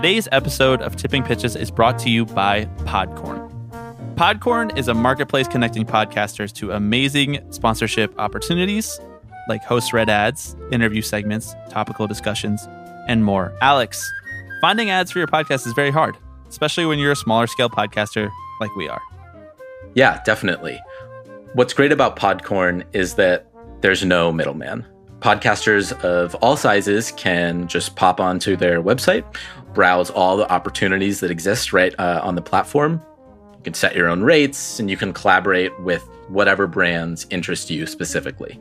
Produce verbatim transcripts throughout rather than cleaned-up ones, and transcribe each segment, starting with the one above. Today's episode of Tipping Pitches is brought to you by Podcorn. Podcorn is a marketplace connecting podcasters to amazing sponsorship opportunities like host-read ads, interview segments, topical discussions, and more. Alex, finding ads for your podcast is very hard, especially when you're a smaller-scale podcaster like we are. Yeah, definitely. What's great about Podcorn is that there's no middleman. Podcasters of all sizes can just pop onto their website, browse all the opportunities that exist right uh, on the platform. You can set your own rates, and you can collaborate with whatever brands interest you specifically.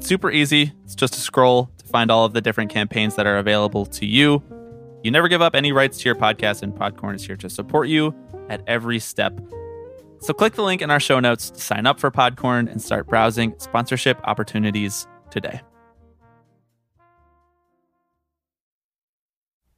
Super easy. It's just a scroll to find all of the different campaigns that are available to you. You never give up any rights to your podcast, and Podcorn is here to support you at every step. So click the link in our show notes to sign up for Podcorn and start browsing sponsorship opportunities today.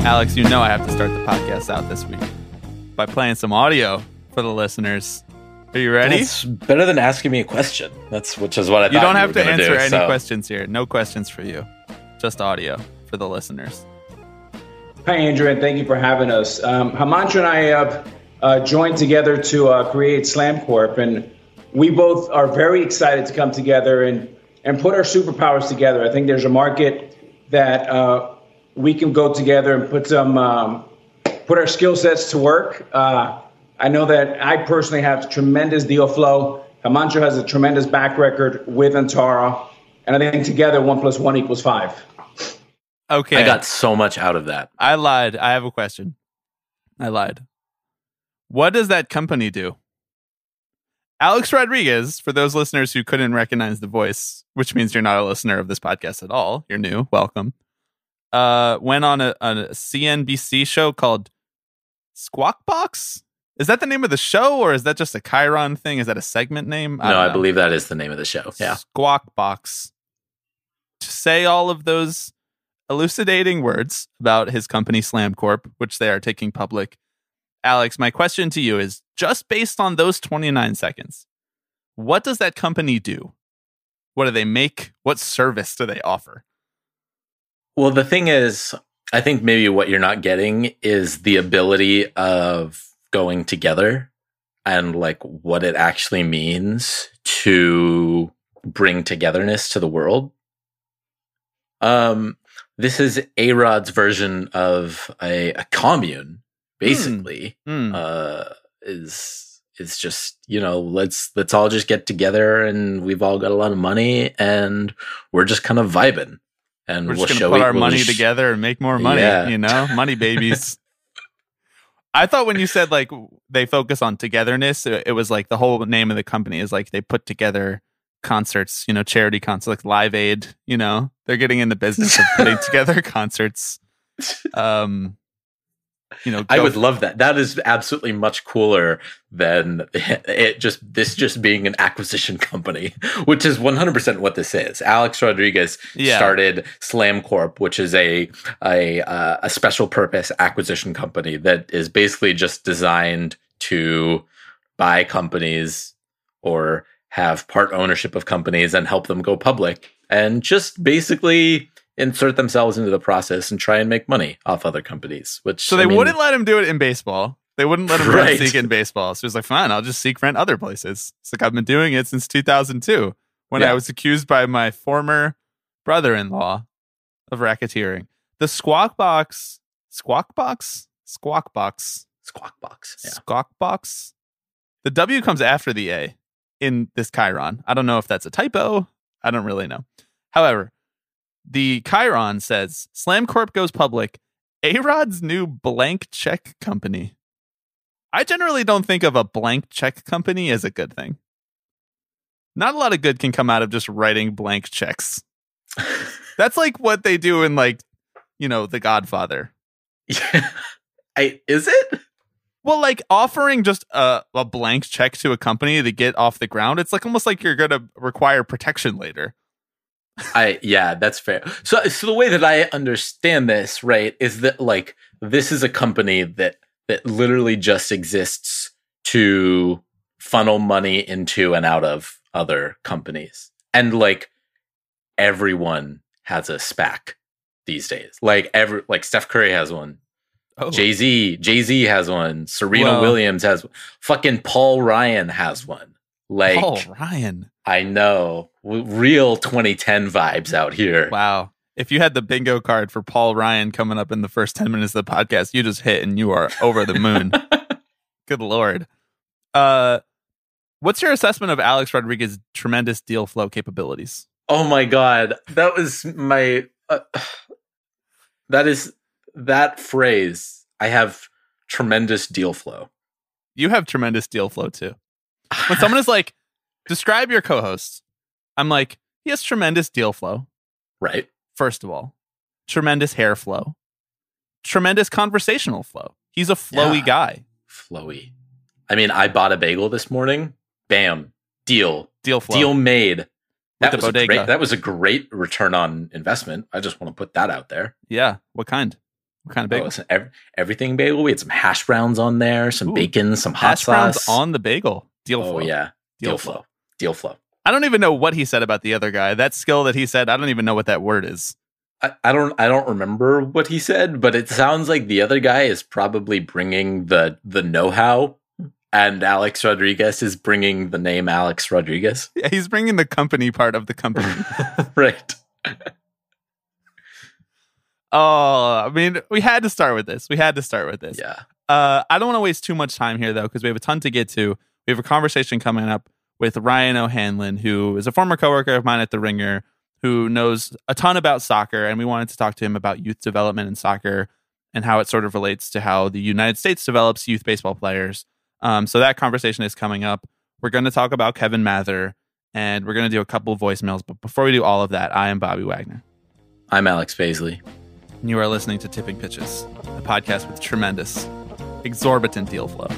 Alex, you know I have to start the podcast out this week by playing some audio for the listeners. Are you ready? It's better than asking me a question. That's which is what I thought you don't have to answer do, any so. questions here. No questions for you. Just audio for the listeners. Hi, Andrew, and thank you for having us. Um, Himanshu and I have... Uh, Uh, joined together to uh, create Slam Corp, and we both are very excited to come together and, and put our superpowers together. I think there's a market that uh, we can go together and put some um, put our skill sets to work. Uh, I know that I personally have tremendous deal flow. Himanshu has a tremendous back record with Antara, and I think together one plus one equals five. Okay, I got so much out of that. I lied. I have a question. I lied. What does that company do? Alex Rodriguez, for those listeners who couldn't recognize the voice, which means you're not a listener of this podcast at all. You're new. Welcome. Uh, went on a, on a C N B C show called Squawk Box. Is that the name of the show, or is that just a Chiron thing? Is that a segment name? I no, I believe that is the name of the show. Yeah. Squawk Box. To say all of those elucidating words about his company, Slam Corp, which they are taking public. Alex, my question to you is, just based on those twenty-nine seconds, what does that company do? What do they make? What service do they offer? Well, the thing is, I think maybe what you're not getting is the ability of going together and like what it actually means to bring togetherness to the world. Um, this is A-Rod's version of a, a commune. Basically, mm. Mm. uh, is is just, you know, let's let's all just get together, and we've all got a lot of money, and we're just kind of vibing, and we're just we'll gonna show put it, our we'll money sh- together and make more money. Yeah. You know, money babies. I thought when you said like they focus on togetherness, it, it was like the whole name of the company is like they put together concerts, you know, charity concerts, like Live Aid. You know, they're getting in the business of putting together concerts. Um. You know, I would for- love that. That is absolutely much cooler than it just this just being an acquisition company, which is one hundred percent what this is. Alex Rodriguez yeah. started Slam Corp, which is a a uh, a special purpose acquisition company that is basically just designed to buy companies or have part ownership of companies and help them go public and just basically insert themselves into the process and try and make money off other companies. Which so they I mean, wouldn't let him do it in baseball. They wouldn't let him right. seek in baseball. So he's like, fine, I'll just seek rent other places. It's like I've been doing it since two thousand two when yeah. I was accused by my former brother-in-law of racketeering. The Squawk Box, Squawk Box, Squawk Box, Squawk Box, yeah. Squawk Box. The W comes after the A in this Chiron. I don't know if that's a typo. I don't really know. However, the Chiron says, Slam Corp goes public, A-Rod's new blank check company. I generally don't think of a blank check company as a good thing. Not a lot of good can come out of just writing blank checks. That's like what they do in, like, you know, The Godfather. I, is it? Well, like offering just a, a blank check to a company to get off the ground, it's like almost like you're going to require protection later. I yeah, that's fair. So, so the way that I understand this, right, is that like this is a company that that literally just exists to funnel money into and out of other companies, and like everyone has a SPAC these days. Like every like Steph Curry has one, oh. Jay-Z Jay-Z has one, Serena Whoa. Williams has one, fucking Paul Ryan has one. Like Paul Ryan, I know. Real twenty ten vibes out here. Wow. If you had the bingo card for Paul Ryan coming up in the first ten minutes of the podcast, you just hit and you are over the moon. Good Lord. Uh, what's your assessment of Alex Rodriguez's tremendous deal flow capabilities? Oh my God. That was my... Uh, that is... That phrase, I have tremendous deal flow. You have tremendous deal flow too. When someone is like, describe your co-host. I'm like, he has tremendous deal flow. Right. First of all, tremendous hair flow, tremendous conversational flow. He's a flowy yeah. guy. Flowy. I mean, I bought a bagel this morning. Bam. Deal. Deal flow. Deal made. That was, a great, that was a great return on investment. I just want to put that out there. Yeah. What kind? What kind of bagel? Oh, listen, every, everything bagel. We had some hash browns on there, some Ooh, bacon, some hot hash sauce. Hash browns on the bagel. Deal oh, flow. Oh, yeah. Deal, Deal flow. flow. Deal flow. I don't even know what he said about the other guy. That skill that he said, I don't even know what that word is. I, I don't I don't remember what he said, but it sounds like the other guy is probably bringing the the know-how, and Alex Rodriguez is bringing the name Alex Rodriguez. Yeah, he's bringing the company part of the company. Right. Oh, I mean, we had to start with this. We had to start with this. Yeah. Uh, I don't want to waste too much time here, though, because we have a ton to get to. We have a conversation coming up with Ryan O'Hanlon, who is a former coworker of mine at The Ringer, who knows a ton about soccer, and we wanted to talk to him about youth development in soccer and how it sort of relates to how the United States develops youth baseball players. Um, so that conversation is coming up. We're going to talk about Kevin Mather, and we're going to do a couple of voicemails. But before we do all of that, I am Bobby Wagner. I'm Alex Baisley. And you are listening to Tipping Pitches, a podcast with tremendous, exorbitant deal flow.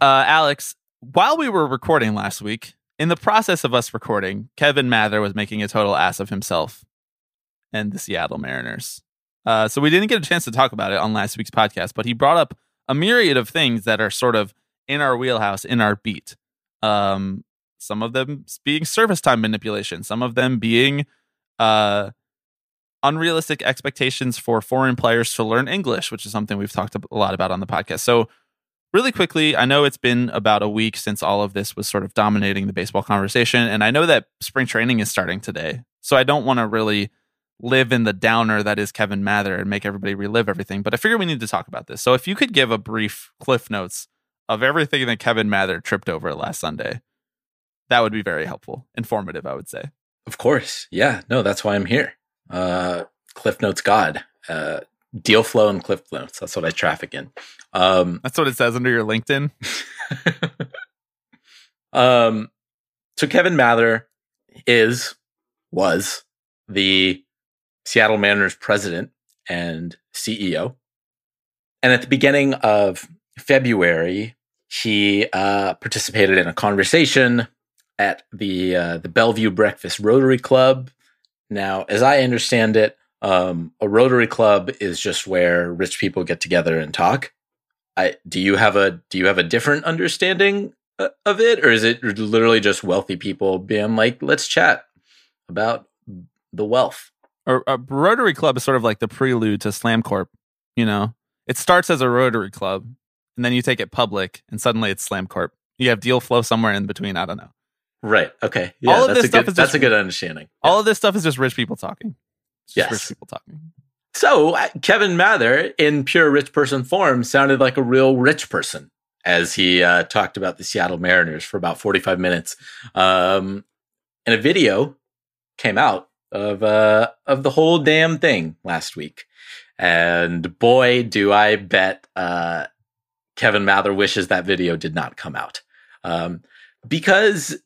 Uh, Alex, while we were recording last week, in the process of us recording, Kevin Mather was making a total ass of himself and the Seattle Mariners. Uh, so we didn't get a chance to talk about it on last week's podcast, but he brought up a myriad of things that are sort of in our wheelhouse, in our beat. Um, some of them being service time manipulation, some of them being uh, unrealistic expectations for foreign players to learn English, which is something we've talked a lot about on the podcast. So really quickly, I know it's been about a week since all of this was sort of dominating the baseball conversation, and I know that spring training is starting today, so I don't want to really live in the downer that is Kevin Mather and make everybody relive everything, but I figure we need to talk about this. So if you could give a brief cliff notes of everything that Kevin Mather tripped over last Sunday, that would be very helpful. Informative, I would say. Of course. Yeah. No, that's why I'm here. Uh, cliff notes God. Uh Deal flow and cliff notes. That's what I traffic in. Um, That's what it says under your LinkedIn. um, so Kevin Mather is, was the Seattle Mariners president and C E O. And at the beginning of February, he uh, participated in a conversation at the uh, the Bellevue Breakfast Rotary Club. Now, as I understand it, Um, a Rotary Club is just where rich people get together and talk. I do you have a do you have a different understanding of it, or is it literally just wealthy people being like, let's chat about the wealth? A, a Rotary Club is sort of like the prelude to Slam Corp. You know, it starts as a Rotary Club, and then you take it public, and suddenly it's Slam Corp. You have deal flow somewhere in between. I don't know. Right. Okay. Yeah. All of that's this a stuff good, is just, that's a good understanding. All yeah. of this stuff is just rich people talking. Yes. Rich people talking. So uh, Kevin Mather, in pure rich person form, sounded like a real rich person as he uh, talked about the Seattle Mariners for about forty-five minutes. Um, and a video came out of uh, of the whole damn thing last week. And boy, do I bet uh, Kevin Mather wishes that video did not come out. Um, because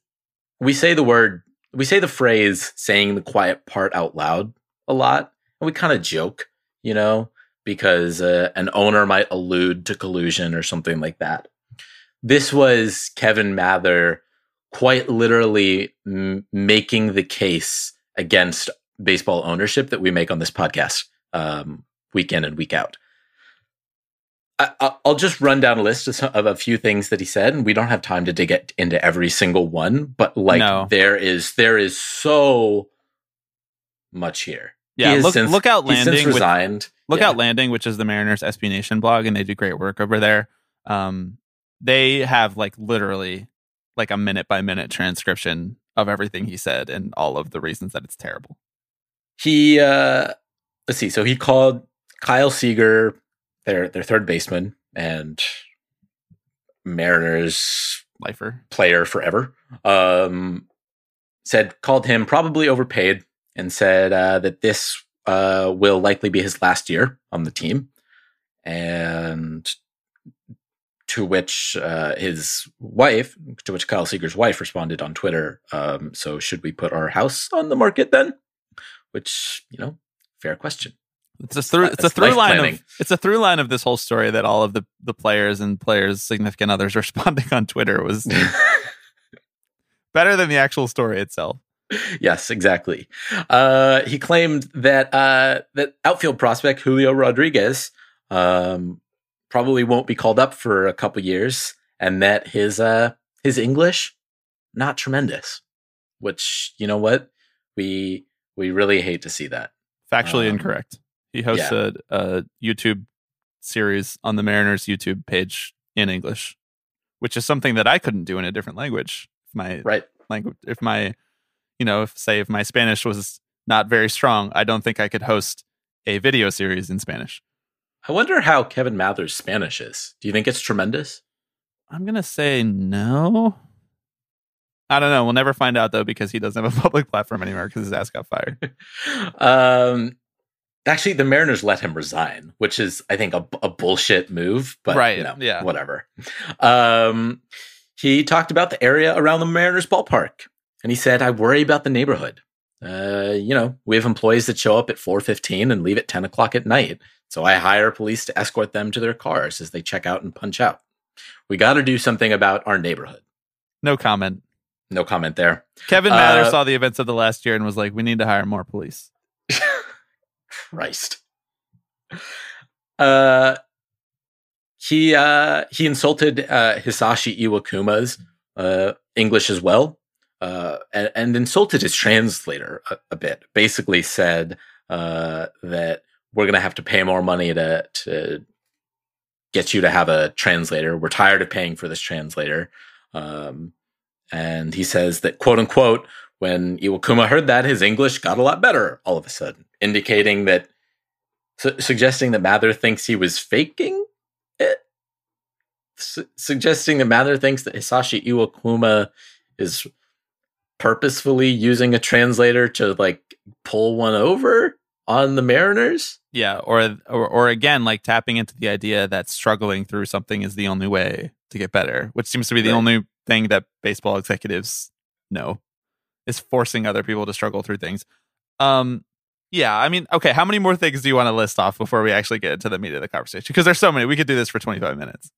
we say the word, we say the phrase saying the quiet part out loud a lot. And we kind of joke, you know, because uh, an owner might allude to collusion or something like that. This was Kevin Mather quite literally m- making the case against baseball ownership that we make on this podcast um, week in and week out. I- I'll just run down a list of, some, of a few things that he said, and we don't have time to dig it into every single one, but like no. there is there is so much here. Yeah, look, since, look out landing. He's since resigned. With, look yeah. out landing, which is the Mariners S B Nation blog, and they do great work over there. Um, they have like literally like a minute by minute transcription of everything he said and all of the reasons that it's terrible. He uh, let's see. So he called Kyle Seager their their third baseman and Mariners lifer player forever. Um, said called him probably overpaid. And said uh, that this uh, will likely be his last year on the team. And to which uh, his wife, to which Kyle Seager's wife responded on Twitter, um, so should we put our house on the market then? Which, you know, fair question. It's a through, it's a through line of, it's a through line of this whole story that all of the, the players and players' significant others responding on Twitter was better than the actual story itself. Yes, exactly. Uh, he claimed that uh, that outfield prospect Julio Rodriguez um, probably won't be called up for a couple years, and that his uh, his English not tremendous. Which, you know what, we we really hate to see that. Factually um, incorrect. He hosted yeah. a YouTube series on the Mariners YouTube page in English, which is something that I couldn't do in a different language. If my right language, if my You know, if, say if my Spanish was not very strong, I don't think I could host a video series in Spanish. I wonder how Kevin Mather's Spanish is. Do you think it's tremendous? I'm going to say no. I don't know. We'll never find out, though, because he doesn't have a public platform anymore because his ass got fired. um, actually, the Mariners let him resign, which is, I think, a, a bullshit move. But, right. you know, yeah. whatever. Um, he talked about the area around the Mariners ballpark. And he said, I worry about the neighborhood. Uh, you know, we have employees that show up at four fifteen and leave at ten o'clock at night. So I hire police to escort them to their cars as they check out and punch out. We got to do something about our neighborhood. No comment. No comment there. Kevin Mather uh, saw the events of the last year and was like, we need to hire more police. Christ. Uh, he, uh, he insulted uh, Hisashi Iwakuma's uh, English as well. Uh, and, and insulted his translator a, a bit. Basically said uh, that we're going to have to pay more money to to get you to have a translator. We're tired of paying for this translator. Um, and he says that, quote unquote, when Iwakuma heard that, his English got a lot better all of a sudden, indicating that, su- suggesting that Mather thinks he was faking it, su- suggesting that Mather thinks that Hisashi Iwakuma is purposefully using a translator to like pull one over on the Mariners. Yeah. Or, or, or again, like tapping into the idea that struggling through something is the only way to get better, which seems to be the right. only thing that baseball executives know is forcing other people to struggle through things. Um, yeah. I mean, okay. How many more things do you want to list off before we actually get into the meat of the conversation? Because there's so many, we could do this for twenty-five minutes.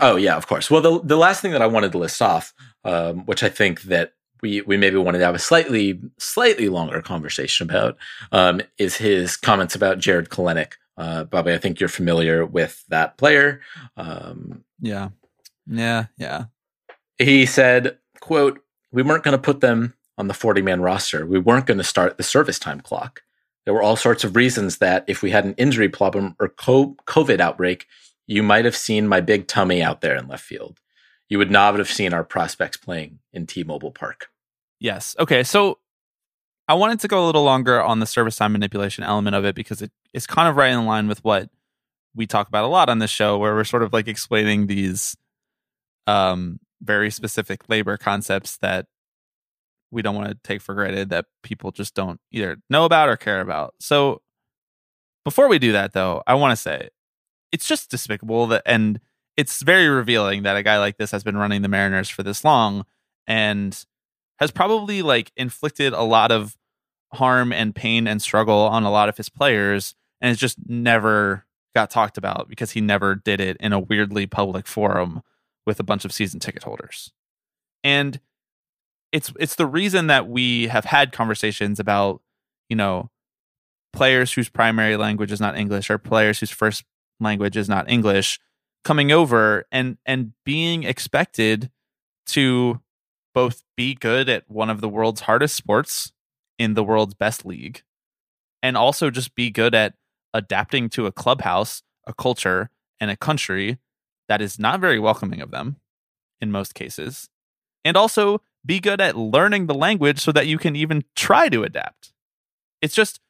Oh yeah, of course. Well, the, the last thing that I wanted to list off, um, which I think that, we we maybe wanted to have a slightly, slightly longer conversation about um, is his comments about Jarred Kelenic. Uh, Bobby, I think you're familiar with that player. Um, yeah. Yeah. Yeah. He said, quote, we weren't going to put them on the forty-man roster. We weren't going to start the service time clock. There were all sorts of reasons that if we had an injury problem or COVID outbreak, you might have seen my big tummy out there in left field. You would not have seen our prospects playing in T-Mobile Park. Yes. Okay. So I wanted to go a little longer on the service time manipulation element of it because it is kind of right in line with what we talk about a lot on this show, where we're sort of like explaining these um, very specific labor concepts that we don't want to take for granted that people just don't either know about or care about. So before we do that, though, I want to say it's just despicable that and. It's very revealing that a guy like this has been running the Mariners for this long and has probably like inflicted a lot of harm and pain and struggle on a lot of his players, and it just never got talked about because he never did it in a weirdly public forum with a bunch of season ticket holders. And it's it's the reason that we have had conversations about, you know, players whose primary language is not English or players whose first language is not English coming over and and being expected to both be good at one of the world's hardest sports in the world's best league, and also just be good at adapting to a clubhouse, a culture, and a country that is not very welcoming of them in most cases, and also be good at learning the language so that you can even try to adapt. It's just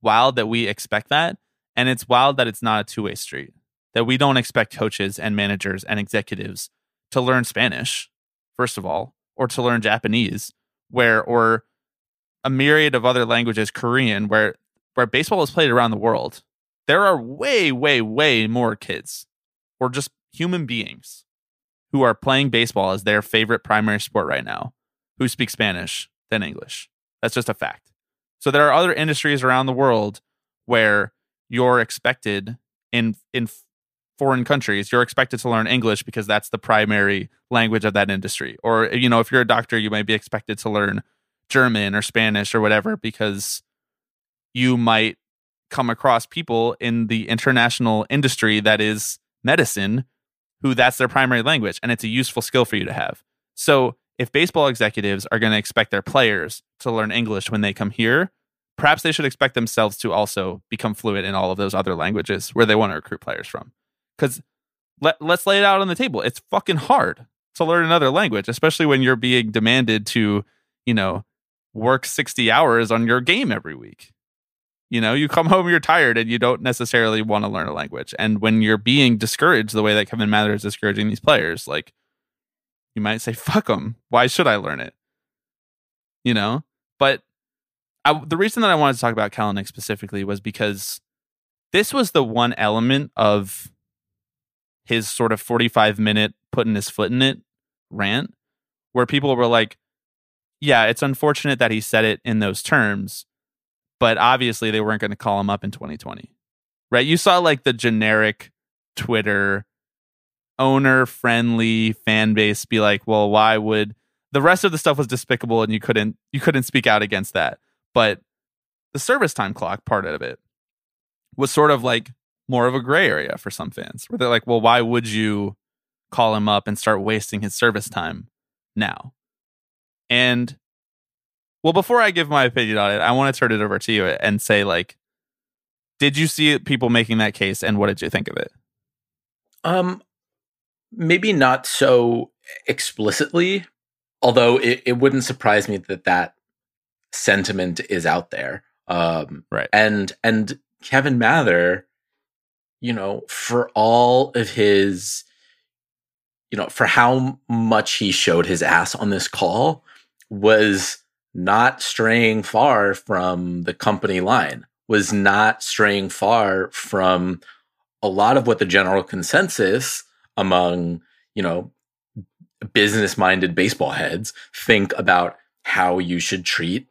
wild that we expect that, and it's wild that it's not a two-way street, that we don't expect coaches and managers and executives to learn Spanish, first of all, or to learn Japanese, where or a myriad of other languages, Korean, where where baseball is played around the world. There are way, way, way more kids or just human beings who are playing baseball as their favorite primary sport right now who speak Spanish than English. That's just a fact. So there are other industries around the world where you're expected in in foreign countries, you're expected to learn English because that's the primary language of that industry. Or, you know, if you're a doctor, you might be expected to learn German or Spanish or whatever, because you might come across people in the international industry that is medicine who that's their primary language, and it's a useful skill for you to have. So if baseball executives are going to expect their players to learn English when they come here, perhaps they should expect themselves to also become fluent in all of those other languages where they want to recruit players from. Because let, let's lay it out on the table. It's fucking hard to learn another language, especially when you're being demanded to, you know, work sixty hours on your game every week. You know, you come home, you're tired, and you don't necessarily want to learn a language. And when you're being discouraged the way that Kevin Mather is discouraging these players, like, you might say, fuck them. Why should I learn it? You know? But I, the reason that I wanted to talk about Kelenic specifically was because this was the one element of his sort of forty-five minute putting his foot in it rant where people were like, yeah, it's unfortunate that he said it in those terms, but obviously they weren't going to call him up in twenty twenty, right? You saw like the generic Twitter owner-friendly fan base be like, well, why would... The rest of the stuff was despicable and you couldn't you couldn't speak out against that. But the service time clock part of it was sort of like more of a gray area for some fans, where they're like, well, why would you call him up and start wasting his service time now? And, well, before I give my opinion on it, I want to turn it over to you and say, like, did you see people making that case, and what did you think of it? Um, maybe not so explicitly, although it, it wouldn't surprise me that that sentiment is out there. Um, right. And, and Kevin Mather, you know, for all of his, you know, for how much he showed his ass on this call, was not straying far from the company line, was not straying far from a lot of what the general consensus among, you know, business-minded baseball heads think about how you should treat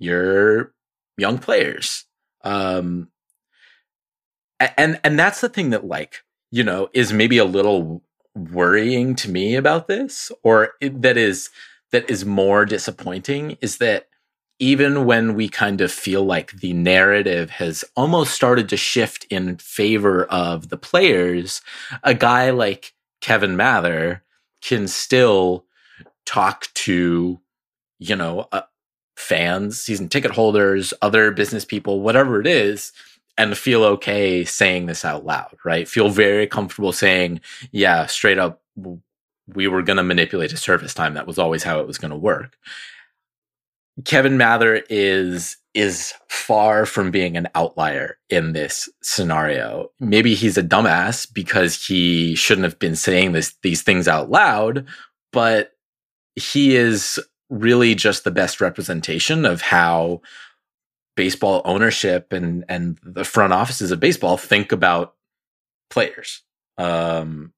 your young players. Um, and and that's the thing that, like, you know, is maybe a little worrying to me about this, or it, that is... that is more disappointing, is that even when we kind of feel like the narrative has almost started to shift in favor of the players, a guy like Kevin Mather can still talk to, you know, uh, fans, season ticket holders, other business people, whatever it is, and feel okay saying this out loud, right? Feel very comfortable saying, yeah, straight up, we were going to manipulate his service time. That was always how it was going to work. Kevin Mather is is far from being an outlier in this scenario. Maybe he's a dumbass because he shouldn't have been saying this these things out loud, but he is really just the best representation of how baseball ownership and and the front offices of baseball think about players. Um,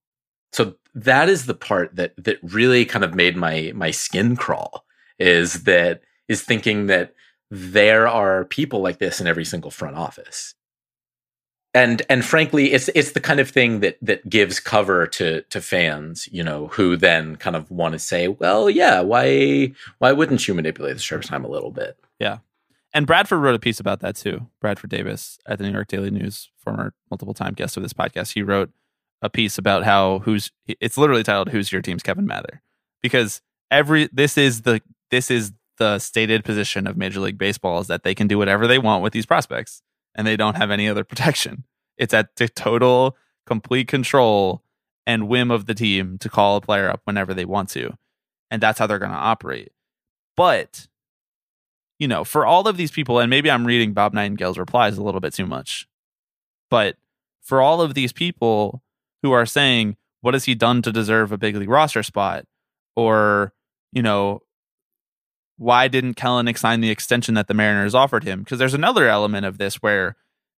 so. That is the part that that really kind of made my my skin crawl, is that is thinking that there are people like this in every single front office. And and frankly, it's it's the kind of thing that that gives cover to to fans, you know, who then kind of want to say, well, yeah, why why wouldn't you manipulate the service time a little bit? Yeah. And Bradford wrote a piece about that too. Bradford Davis at the New York Daily News, former multiple time guest of this podcast, he wrote a piece about how who's it's literally titled "Who's Your Team's Kevin Mather?" Because every this is the this is the stated position of Major League Baseball is that they can do whatever they want with these prospects. And they don't have any other protection. It's at the total, complete control and whim of the team to call a player up whenever they want to. And that's how they're going to operate. But, you know, for all of these people, and maybe I'm reading Bob Nightingale's replies a little bit too much, but for all of these people who are saying, what has he done to deserve a big league roster spot? Or, you know, why didn't Kelenic sign the extension that the Mariners offered him? Because there's another element of this where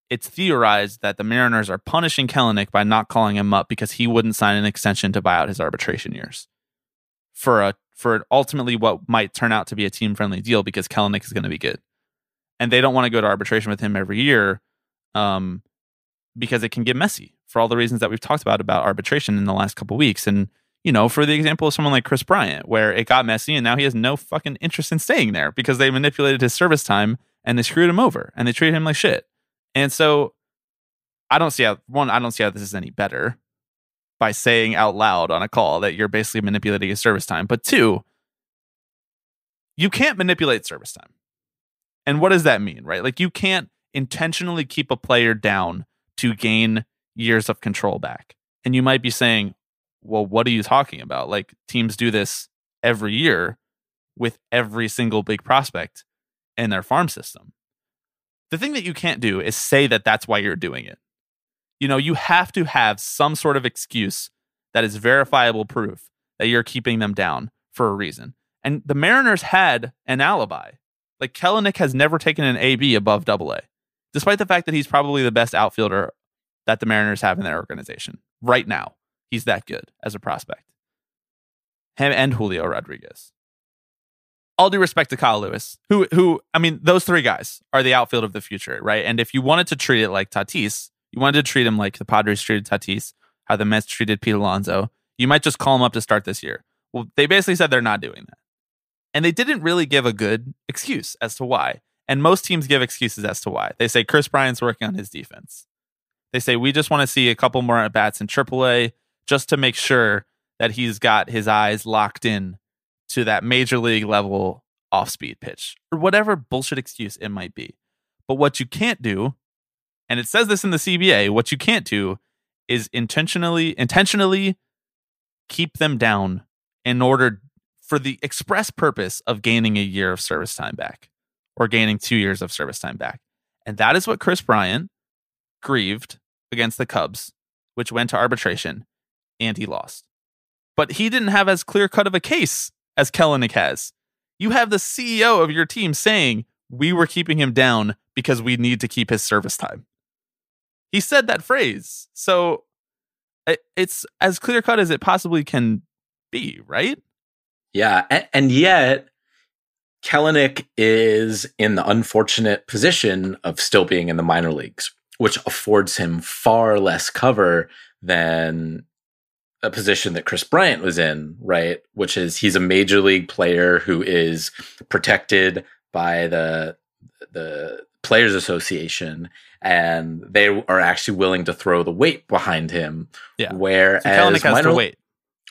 it's theorized that the Mariners are punishing Kelenic by not calling him up because he wouldn't sign an extension to buy out his arbitration years for a for ultimately what might turn out to be a team-friendly deal because Kelenic is going to be good. And they don't want to go to arbitration with him every year um, because it can get messy for all the reasons that we've talked about about arbitration in the last couple weeks. And you know, for the example of someone like Chris Bryant, where it got messy and now he has no fucking interest in staying there because they manipulated his service time and they screwed him over and they treated him like shit. And so I don't see how, one, I don't see how this is any better by saying out loud on a call that you're basically manipulating his service time. But two, you can't manipulate service time. And what does that mean, right? Like you can't intentionally keep a player down to gain years of control back. And you might be saying, well, what are you talking about? Like, teams do this every year with every single big prospect in their farm system. The thing that you can't do is say that that's why you're doing it. You know, you have to have some sort of excuse that is verifiable proof that you're keeping them down for a reason. And the Mariners had an alibi. Like, Kelenic has never taken an A B above double A, despite the fact that he's probably the best outfielder that the Mariners have in their organization right now. He's that good as a prospect. Him and Julio Rodriguez. All due respect to Kyle Lewis, who, who, I mean, those three guys are the outfield of the future, right? And if you wanted to treat it like Tatis, you wanted to treat him like the Padres treated Tatis, how the Mets treated Pete Alonso, you might just call him up to start this year. Well, they basically said they're not doing that. And they didn't really give a good excuse as to why. And most teams give excuses as to why. They say Chris Bryant's working on his defense. They say, we just want to see a couple more at-bats in triple A, just to make sure that he's got his eyes locked in to that major league level off-speed pitch or whatever bullshit excuse it might be. But what you can't do, and it says this in the C B A, what you can't do is intentionally intentionally keep them down in order for the express purpose of gaining a year of service time back or gaining two years of service time back. And that is what Chris Bryant grieved against the Cubs, which went to arbitration. And he lost. But he didn't have as clear-cut of a case as Kelenic has. You have the C E O of your team saying, we were keeping him down because we need to keep his service time. He said that phrase. So it, it's as clear-cut as it possibly can be, right? Yeah, and, and yet Kelenic is in the unfortunate position of still being in the minor leagues, which affords him far less cover than a position that Chris Bryant was in, right? Which is he's a major league player who is protected by the the Players Association, and they are actually willing to throw the weight behind him. Yeah. Whereas so Kelenic has minor, to wait.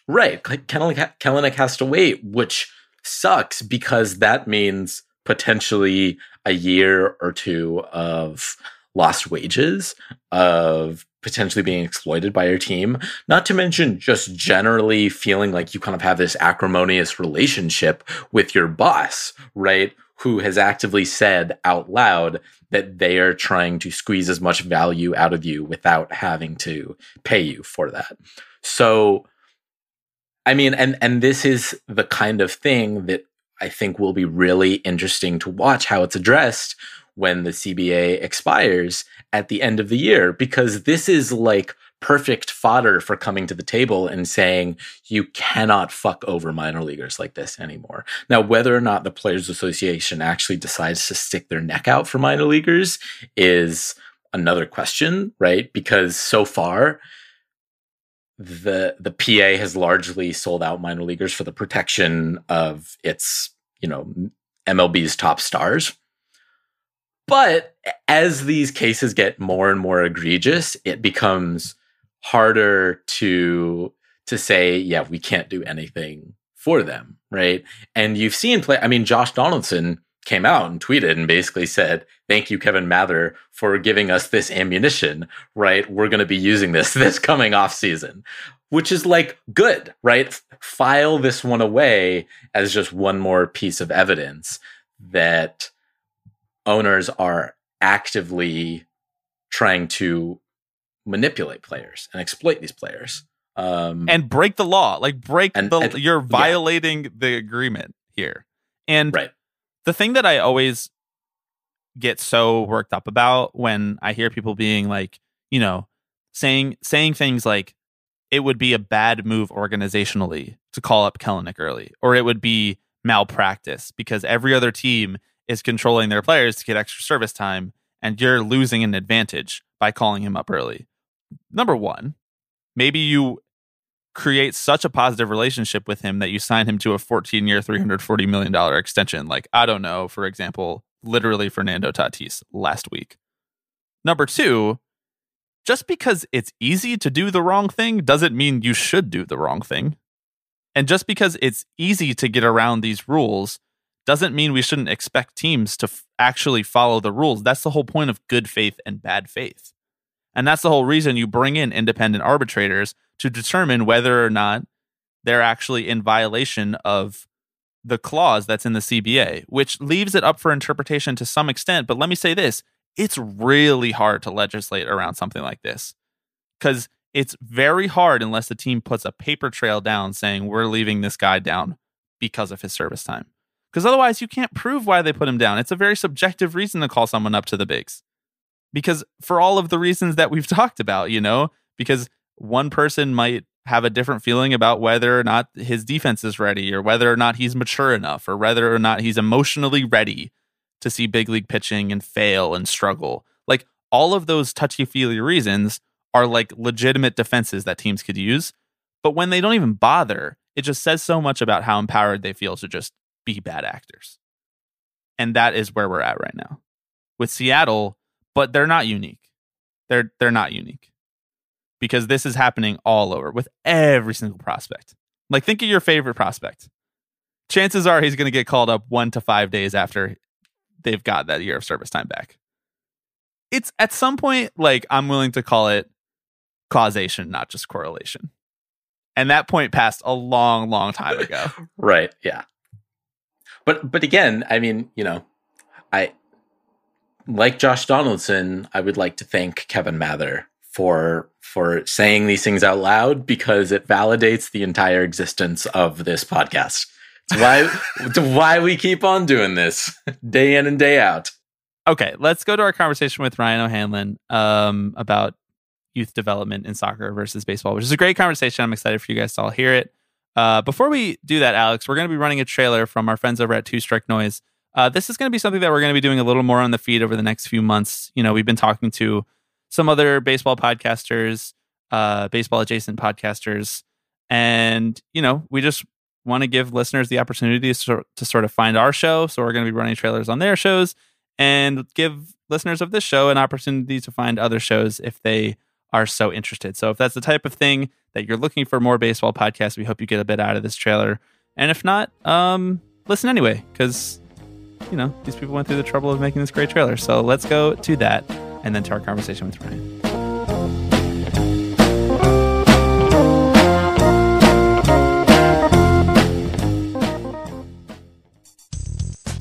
Right. Kelenic, Kelenic has to wait, which sucks because that means potentially a year or two of lost wages, of potentially being exploited by your team, not to mention just generally feeling like you kind of have this acrimonious relationship with your boss, right? Who has actively said out loud that they are trying to squeeze as much value out of you without having to pay you for that. So, I mean, and, and this is the kind of thing that I think will be really interesting to watch how it's addressed when the C B A expires at the end of the year, because this is like perfect fodder for coming to the table and saying, you cannot fuck over minor leaguers like this anymore. Now, whether or not the Players Association actually decides to stick their neck out for minor leaguers is another question, right? Because so far, the the P A has largely sold out minor leaguers for the protection of its, you know, M L B's top stars. But as these cases get more and more egregious, it becomes harder to to say, yeah, we can't do anything for them, right? And you've seen play. I mean, Josh Donaldson came out and tweeted and basically said, thank you, Kevin Mather, for giving us this ammunition, right? We're going to be using this this coming off season, which is like, good, right? File this one away as just one more piece of evidence that owners are actively trying to manipulate players and exploit these players. Um, and break the law, like break and, the, and, you're violating yeah. the agreement here. And right. The thing that I always get so worked up about when I hear people being like, you know, saying saying things like, it would be a bad move organizationally to call up Kelenic early, or it would be malpractice because every other team is controlling their players to get extra service time, and you're losing an advantage by calling him up early. Number one, maybe you create such a positive relationship with him that you sign him to a fourteen-year, three hundred forty million dollars extension. Like, I don't know, for example, literally Fernando Tatis last week. Number two, just because it's easy to do the wrong thing doesn't mean you should do the wrong thing. And just because it's easy to get around these rules doesn't mean we shouldn't expect teams to f- actually follow the rules. That's the whole point of good faith and bad faith. And that's the whole reason you bring in independent arbitrators to determine whether or not they're actually in violation of the clause that's in the C B A, which leaves it up for interpretation to some extent. But let me say this, it's really hard to legislate around something like this, because it's very hard unless the team puts a paper trail down saying we're leaving this guy down because of his service time. Because otherwise you can't prove why they put him down. It's a very subjective reason to call someone up to the bigs. Because for all of the reasons that we've talked about, you know, because one person might have a different feeling about whether or not his defense is ready, or whether or not he's mature enough, or whether or not he's emotionally ready to see big league pitching and fail and struggle. Like, all of those touchy-feely reasons are like legitimate defenses that teams could use. But when they don't even bother, it just says so much about how empowered they feel to just be bad actors. And that is where we're at right now with Seattle. But they're not unique. They're they're not unique. Because this is happening all over with every single prospect. Like, think of your favorite prospect. Chances are he's going to get called up one to five days after they've got that year of service time back. It's at some point, like, I'm willing to call it causation, not just correlation. And that point passed a long, long time ago. Right, yeah. But but again, I mean, you know, I... like Josh Donaldson, I would like to thank Kevin Mather for for saying these things out loud, because it validates the entire existence of this podcast. It's why, it's why we keep on doing this day in and day out. Okay, let's go to our conversation with Ryan O'Hanlon um, about youth development in soccer versus baseball, which is a great conversation. I'm excited for you guys to all hear it. Uh, before we do that, Alex, we're going to be running a trailer from our friends over at Two Strike Noise. Uh, this is going to be something that we're going to be doing a little more on the feed over the next few months. You know, we've been talking to some other baseball podcasters, uh, baseball adjacent podcasters, and, you know, we just want to give listeners the opportunity to sort, to sort of find our show. So we're going to be running trailers on their shows and give listeners of this show an opportunity to find other shows if they are so interested. So if that's the type of thing that you're looking for, more baseball podcasts, we hope you get a bit out of this trailer. And if not, um, listen anyway, because, you know, these people went through the trouble of making this great trailer. So let's go to that and then to our conversation with Ryan.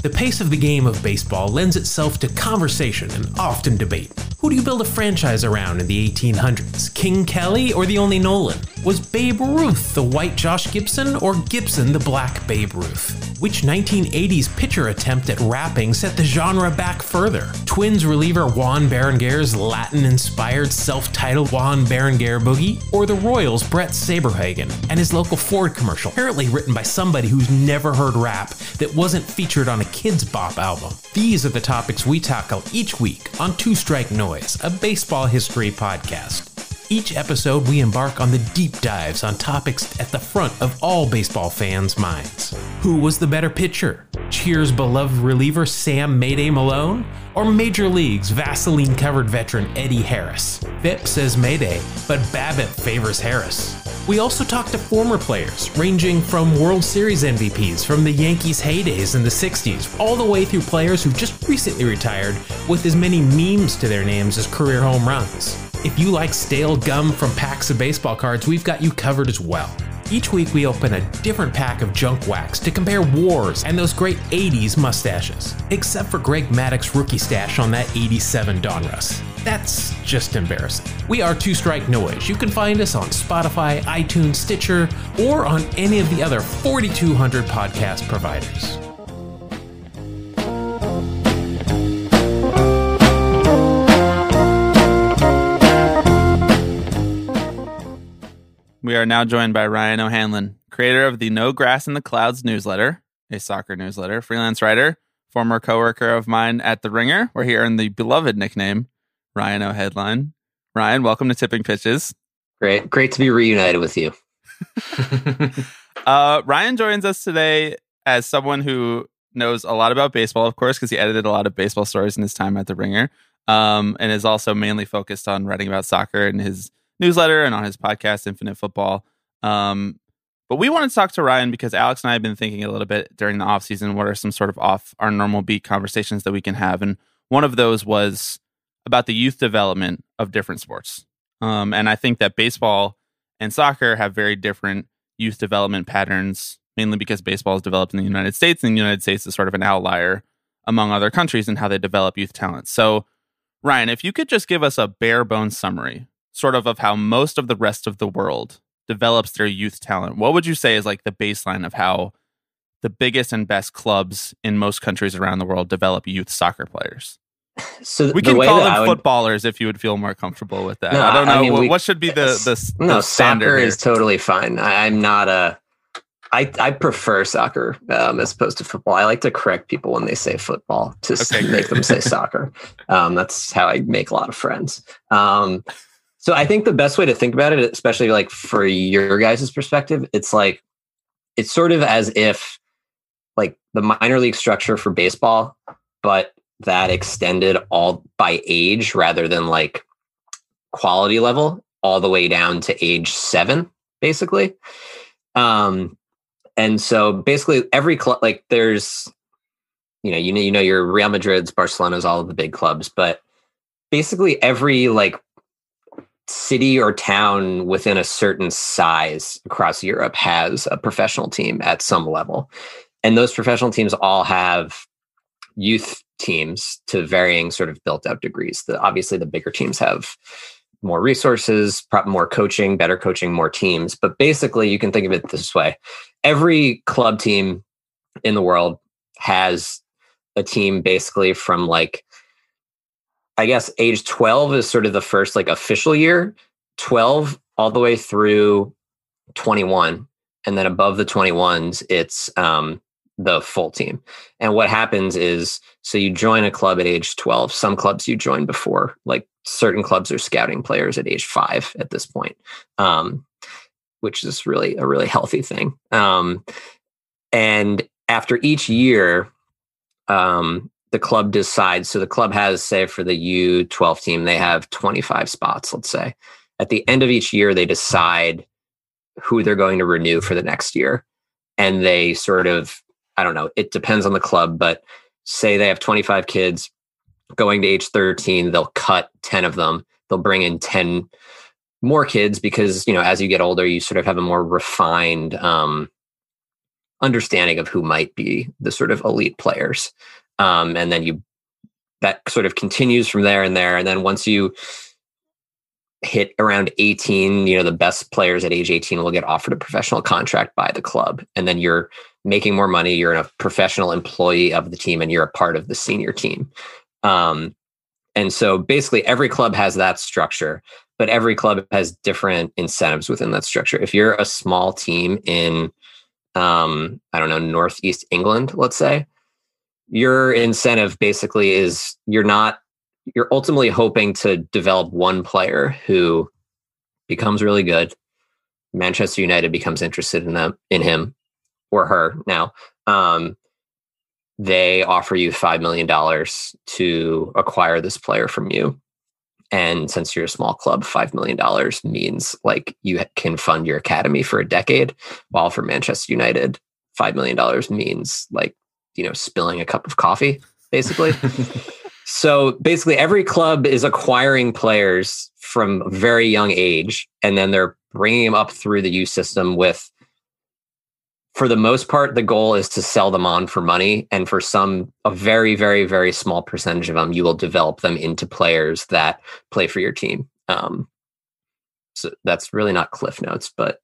The pace of the game of baseball lends itself to conversation and often debate. Who do you build a franchise around in the eighteen hundreds? King Kelly or the only Nolan? Was Babe Ruth the white Josh Gibson or Gibson the black Babe Ruth? Which nineteen eighties pitcher attempt at rapping set the genre back further? Twins reliever Juan Berenguer's Latin-inspired self-titled Juan Berenguer Boogie? Or the Royals' Brett Saberhagen and his local Ford commercial, apparently written by somebody who's never heard rap that wasn't featured on a Kids Bop album? These are the topics we tackle each week on Two Strike Noise, a baseball history podcast. Each episode, we embark on the deep dives on topics at the front of all baseball fans' minds. Who was the better pitcher? Cheers' beloved reliever Sam Mayday Malone? Or Major League's Vaseline-covered veteran Eddie Harris? F I P says Mayday, but Babbitt favors Harris. We also talk to former players, ranging from World Series M V Ps from the Yankees' heydays in the sixties, all the way through players who just recently retired with as many memes to their names as career home runs. If you like stale gum from packs of baseball cards, we've got you covered as well. Each week we open a different pack of junk wax to compare wars and those great eighties mustaches, except for Greg Maddox's rookie stash on that eighty-seven Donruss. That's just embarrassing. We are Two Strike Noise. You can find us on Spotify, iTunes, Stitcher, or on any of the other forty-two hundred podcast providers. We are now joined by Ryan O'Hanlon, creator of the No Grass in the Clouds newsletter, a soccer newsletter, freelance writer, former coworker of mine at The Ringer, where he earned the beloved nickname Ryan O'Headline. Ryan, welcome to Tipping Pitches. Great. Great to be reunited with you. uh, Ryan joins us today as someone who knows a lot about baseball, of course, because he edited a lot of baseball stories in his time at The Ringer, um, and is also mainly focused on writing about soccer in his newsletter and on his podcast, Infinite Football. Um, but we want to talk to Ryan because Alex and I have been thinking a little bit during the offseason, what are some sort of off our normal beat conversations that we can have? And one of those was about the youth development of different sports. Um, and I think that baseball and soccer have very different youth development patterns, mainly because baseball is developed in the United States, and the United States is sort of an outlier among other countries in how they develop youth talent. So, Ryan, if you could just give us a bare-bones summary, sort of of how most of the rest of the world develops their youth talent, what would you say is like the baseline of how the biggest and best clubs in most countries around the world develop youth soccer players? So we can the way call them would, footballers if you would feel more comfortable with that. No, I don't know. I mean, what, we, what should be the, the, no, the standard? Soccer here is totally fine. I, I'm not a... I, I prefer soccer um, as opposed to football. I like to correct people when they say football to okay, make them say soccer. Um, that's how I make a lot of friends. Um, so I think the best way to think about it, especially like for your guys' perspective, it's like, it's sort of as if like the minor league structure for baseball, but that extended all by age rather than like quality level all the way down to age seven, basically. Um, and so basically every club, like there's, you know, you know, you know, your Real Madrid's, Barcelona's, all of the big clubs, but basically every like city or town within a certain size across Europe has a professional team at some level. And those professional teams all have youth teams to varying sort of built up degrees. The, obviously, the bigger teams have more resources, more coaching, better coaching, more teams. But basically, you can think of it this way. Every club team in the world has a team basically from like, I guess age twelve is sort of the first like official year, twelve all the way through twenty-one. And then above the twenty-ones, it's um, the full team. And what happens is, so you join a club at age twelve. Some clubs you join before, like certain clubs are scouting players at age five at this point, um, which is really a really healthy thing. Um, and after each year, um, the club decides. So the club has, say, for the U twelve team, they have twenty-five spots, let's say. At the end of each year, they decide who they're going to renew for the next year. And they sort of, I don't know, it depends on the club, but say they have twenty-five kids going to age thirteen, they'll cut ten of them. They'll bring in ten more kids because, you know, as you get older, you sort of have a more refined um, understanding of who might be the sort of elite players. Um, and then you that sort of continues from there and there. And then once you hit around eighteen, you know, the best players at age eighteen will get offered a professional contract by the club. And then you're making more money. You're a professional employee of the team and you're a part of the senior team. Um, and so basically every club has that structure, but every club has different incentives within that structure. If you're a small team in, um, I don't know, Northeast England, let's say, your incentive basically is you're not, you're ultimately hoping to develop one player who becomes really good. Manchester United becomes interested in them, in him or her. Now, um, they offer you five million dollars to acquire this player from you. And since you're a small club, five million dollars means like you can fund your academy for a decade. While for Manchester United, five million dollars means like, you know, spilling a cup of coffee, basically. So basically every club is acquiring players from a very young age, and then they're bringing them up through the youth system with, for the most part, the goal is to sell them on for money. And for some, a very, very, very small percentage of them, you will develop them into players that play for your team. Um, so that's really not Cliff Notes, but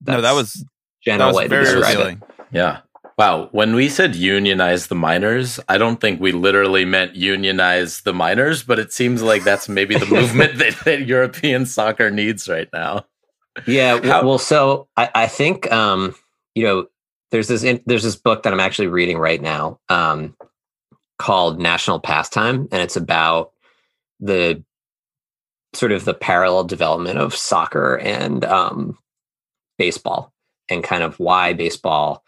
that's no, that was general that was way very to describe revealing. It. Yeah. Wow. When we said unionize the minors, I don't think we literally meant unionize the minors, but it seems like that's maybe the movement that, that European soccer needs right now. Yeah. How- well, so I, I think, um, you know, there's this, in, there's this book that I'm actually reading right now um, called National Pastime. And it's about the sort of the parallel development of soccer and um, baseball, and kind of why baseball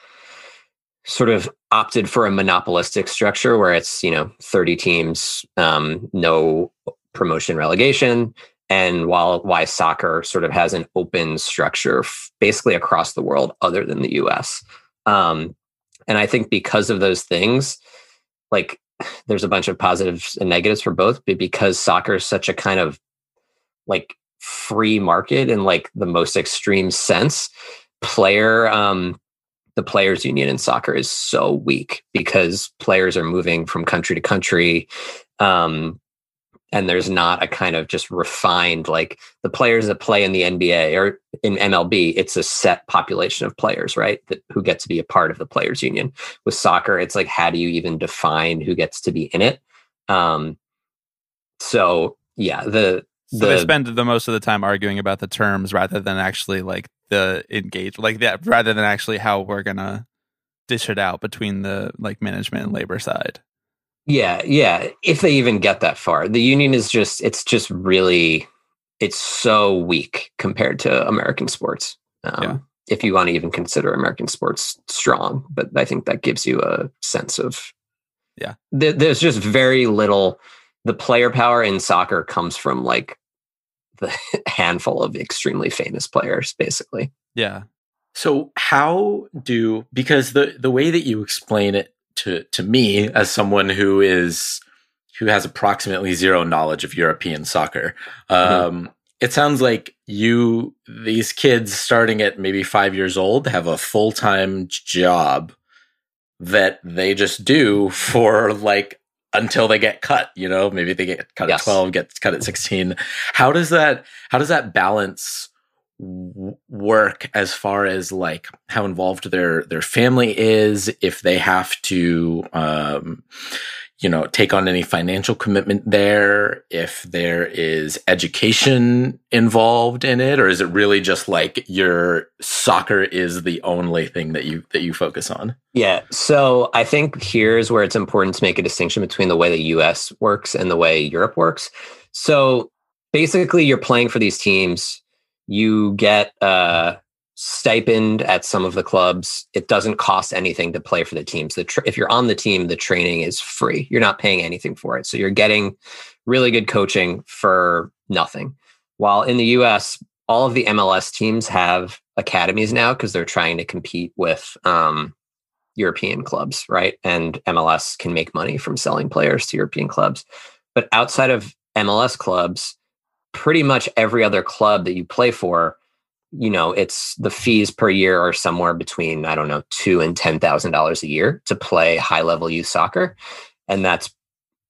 sort of opted for a monopolistic structure where it's, you know, thirty teams, um, no promotion relegation. And while why soccer sort of has an open structure f- basically across the world other than the U S. Um, and I think because of those things, like there's a bunch of positives and negatives for both, but because soccer is such a kind of like free market in like the most extreme sense, player, um, the players union in soccer is so weak because players are moving from country to country. Um, and there's not a kind of just refined, like the players that play in the N B A or in M L B, it's a set population of players, right? That, who get to be a part of the players union. With soccer, it's like, how do you even define who gets to be in it? Um, so yeah, the, the so they spend the most of the time arguing about the terms rather than actually like, the engage like that rather than actually how we're gonna dish it out between the like management and labor side. Yeah, yeah. If they even get that far, the union is just it's just really it's so weak compared to American sports. Um, yeah. If you want to even consider American sports strong, but I think that gives you a sense of yeah. Th- there's just very little. The player power in soccer comes from like the handful of extremely famous players, basically. Yeah. So how do, because the, the way that you explain it to, to me as someone who is, who has approximately zero knowledge of European soccer, um, mm-hmm. it sounds like you, these kids starting at maybe five years old have a full-time job that they just do for like until they get cut, you know, maybe they get cut yes. at twelve, get cut at sixteen. How does that, how does that balance w- work as far as like how involved their, their family is, if they have to, um, you know, take on any financial commitment there, if there is education involved in it, or is it really just like your soccer is the only thing that you, that you focus on? Yeah. So I think here's where it's important to make a distinction between the way the U S works and the way Europe works. So basically you're playing for these teams, you get a stipend at some of the clubs. It doesn't cost anything to play for the teams. The tra- if you're on the team, the training is free. You're not paying anything for it. So you're getting really good coaching for nothing. While in the U S, all of the M L S teams have academies now because they're trying to compete with um, European clubs, right? And M L S can make money from selling players to European clubs. But outside of M L S clubs, pretty much every other club that you play for, you know, it's the fees per year are somewhere between, I don't know, two and ten thousand dollars a year to play high level youth soccer. And that's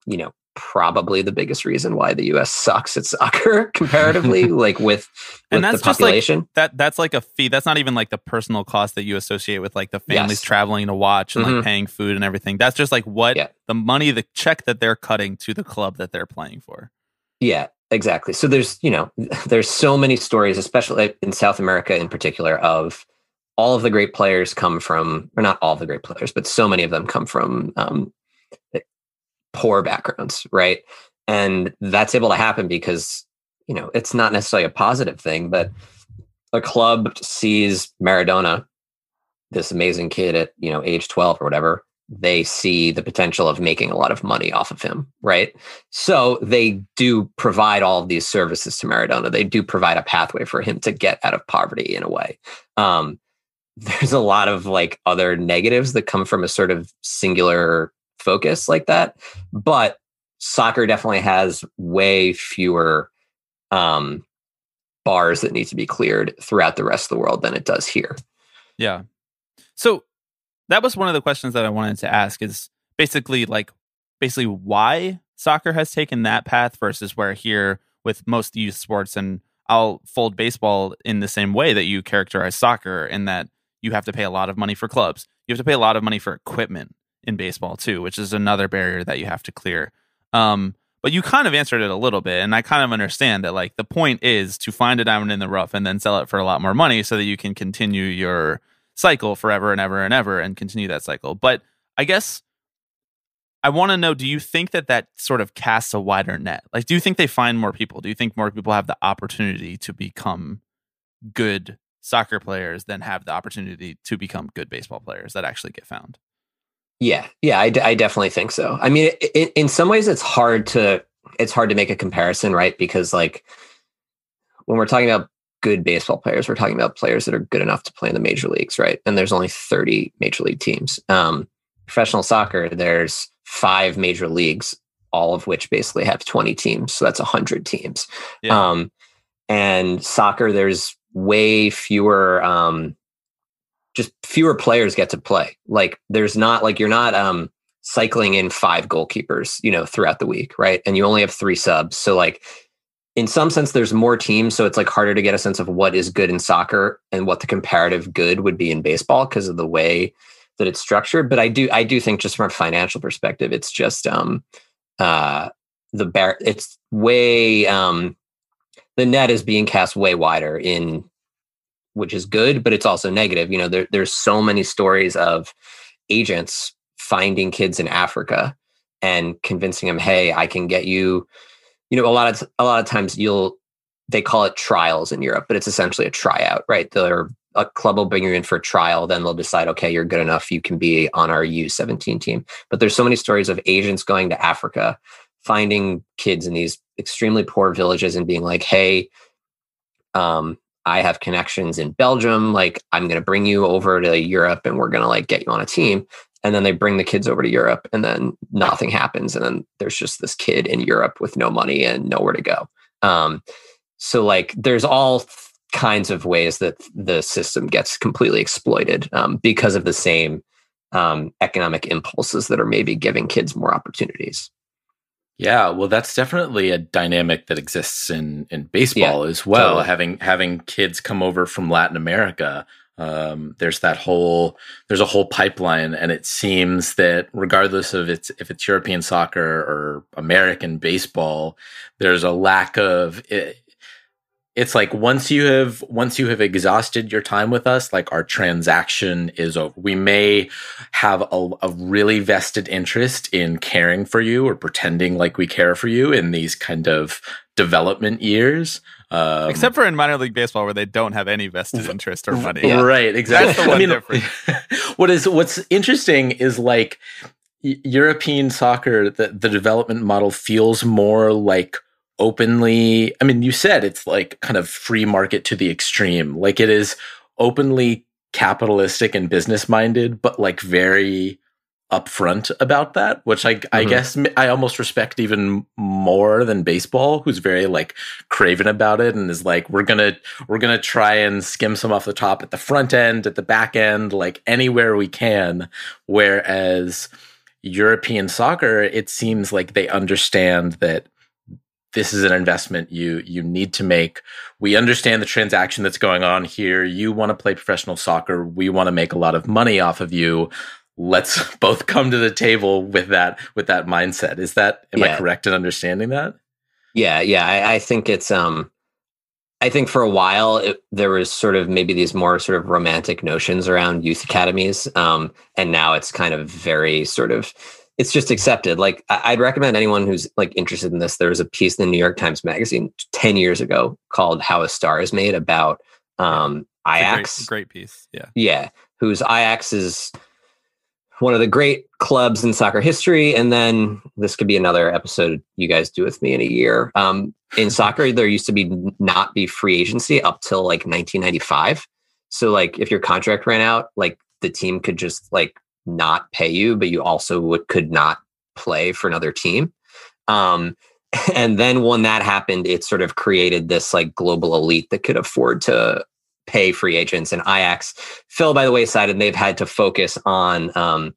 you know, probably the biggest reason why the U S sucks at soccer comparatively, like with, with and that's the population. Just like, that, that's like a fee. That's not even like the personal cost that you associate with like the families yes. traveling to watch and mm-hmm. like paying food and everything. That's just like what yeah. the money, the check that they're cutting to the club that they're playing for. Yeah, exactly. So there's, you know, there's so many stories, especially in South America in particular, of all of the great players come from, or not all the great players, but so many of them come from um, poor backgrounds, right? And that's able to happen because, you know, it's not necessarily a positive thing, but a club sees Maradona, this amazing kid at, you know, age twelve or whatever, they see the potential of making a lot of money off of him, right? So they do provide all of these services to Maradona. They do provide a pathway for him to get out of poverty in a way. Um, there's a lot of like other negatives that come from a sort of singular focus like that, but soccer definitely has way fewer um, bars that need to be cleared throughout the rest of the world than it does here. Yeah. So that was one of the questions that I wanted to ask is basically like, basically why soccer has taken that path versus where here with most youth sports, and I'll fold baseball in the same way that you characterize soccer in that you have to pay a lot of money for clubs. You have to pay a lot of money for equipment in baseball too, which is another barrier that you have to clear. Um, but you kind of answered it a little bit, and I kind of understand that like the point is to find a diamond in the rough and then sell it for a lot more money so that you can continue your cycle forever and ever and ever and continue that cycle. But I guess I want to know, do you think that that sort of casts a wider net? Like, do you think they find more people? Do you think more people have the opportunity to become good soccer players than have the opportunity to become good baseball players that actually get found? Yeah. Yeah, I, d- I definitely think so. I mean, it, it, in some ways it's hard to, it's hard to make a comparison, right? Because like when we're talking about good baseball players, we're talking about players that are good enough to play in the major leagues, right? And there's only thirty major league teams. Um, professional soccer, there's five major leagues, all of which basically have twenty teams. So that's one hundred teams. Yeah. Um, and soccer, there's way fewer, um, just fewer players get to play. Like there's not like, you're not um, cycling in five goalkeepers, you know, throughout the week. Right. And you only have three subs. So like, in some sense, there's more teams, so it's like harder to get a sense of what is good in soccer and what the comparative good would be in baseball because of the way that it's structured. But I do, I do think just from a financial perspective, it's just um, uh, the bar- it's way um, the net is being cast way wider in, which is good, but it's also negative. You know, there, there's so many stories of agents finding kids in Africa and convincing them, "Hey, I can get you." You know, a lot of a lot of times you'll they call it trials in Europe, but it's essentially a tryout, right? They're, a club will bring you in for a trial, then they'll decide, okay, you're good enough, you can be on our U seventeen team. But there's so many stories of agents going to Africa, finding kids in these extremely poor villages and being like, "Hey, um, I have connections in Belgium. Like, I'm going to bring you over to Europe, and we're going to like get you on a team." And then they bring the kids over to Europe, and then nothing happens. And then there's just this kid in Europe with no money and nowhere to go. Um, so like there's all th- kinds of ways that the system gets completely exploited um, because of the same um, economic impulses that are maybe giving kids more opportunities. Yeah, well, that's definitely a dynamic that exists in, in baseball yeah, as well. Totally. Having, having kids come over from Latin America, Um, there's that whole, there's a whole pipeline, and it seems that regardless of it's, if it's European soccer or American baseball, there's a lack of it. It's like, once you have, once you have exhausted your time with us, like our transaction is over. We may have a, a really vested interest in caring for you or pretending like we care for you in these kind of development years. Um, Except for in minor league baseball, where they don't have any vested interest or money. Yeah. Right, exactly. That's the one I mean, difference. What is, what's interesting is like European soccer, the, the development model feels more like openly, I mean, you said it's like kind of free market to the extreme. Like it is openly capitalistic and business minded, but like very upfront about that, which I, mm-hmm. I guess I almost respect even more than baseball, who's very like craven about it and is like, we're gonna we're gonna try and skim some off the top at the front end, at the back end, like anywhere we can. Whereas European soccer, it seems like they understand that this is an investment you you need to make. We understand the transaction that's going on here. You want to play professional soccer. We want to make a lot of money off of you. Let's both come to the table with that with that mindset. Is that am yeah. I correct in understanding that? Yeah, yeah. I, I think it's um, I think for a while it, there was sort of maybe these more sort of romantic notions around youth academies, um, and now it's kind of very sort of. It's just accepted. Like I'd recommend anyone who's like interested in this. There was a piece in the New York Times Magazine ten years ago called "How a Star Is Made" about um, Ajax. Great, great piece. Yeah, yeah. Whose Ajax is one of the great clubs in soccer history. And then this could be another episode you guys do with me in a year. Um, in soccer, there used to be not be free agency up till like nineteen ninety-five. So like if your contract ran out, like the team could just like not pay you, but you also would, could not play for another team. Um, and then when that happened, it sort of created this like global elite that could afford to pay free agents, and Ajax fell by the wayside, and they've had to focus on um,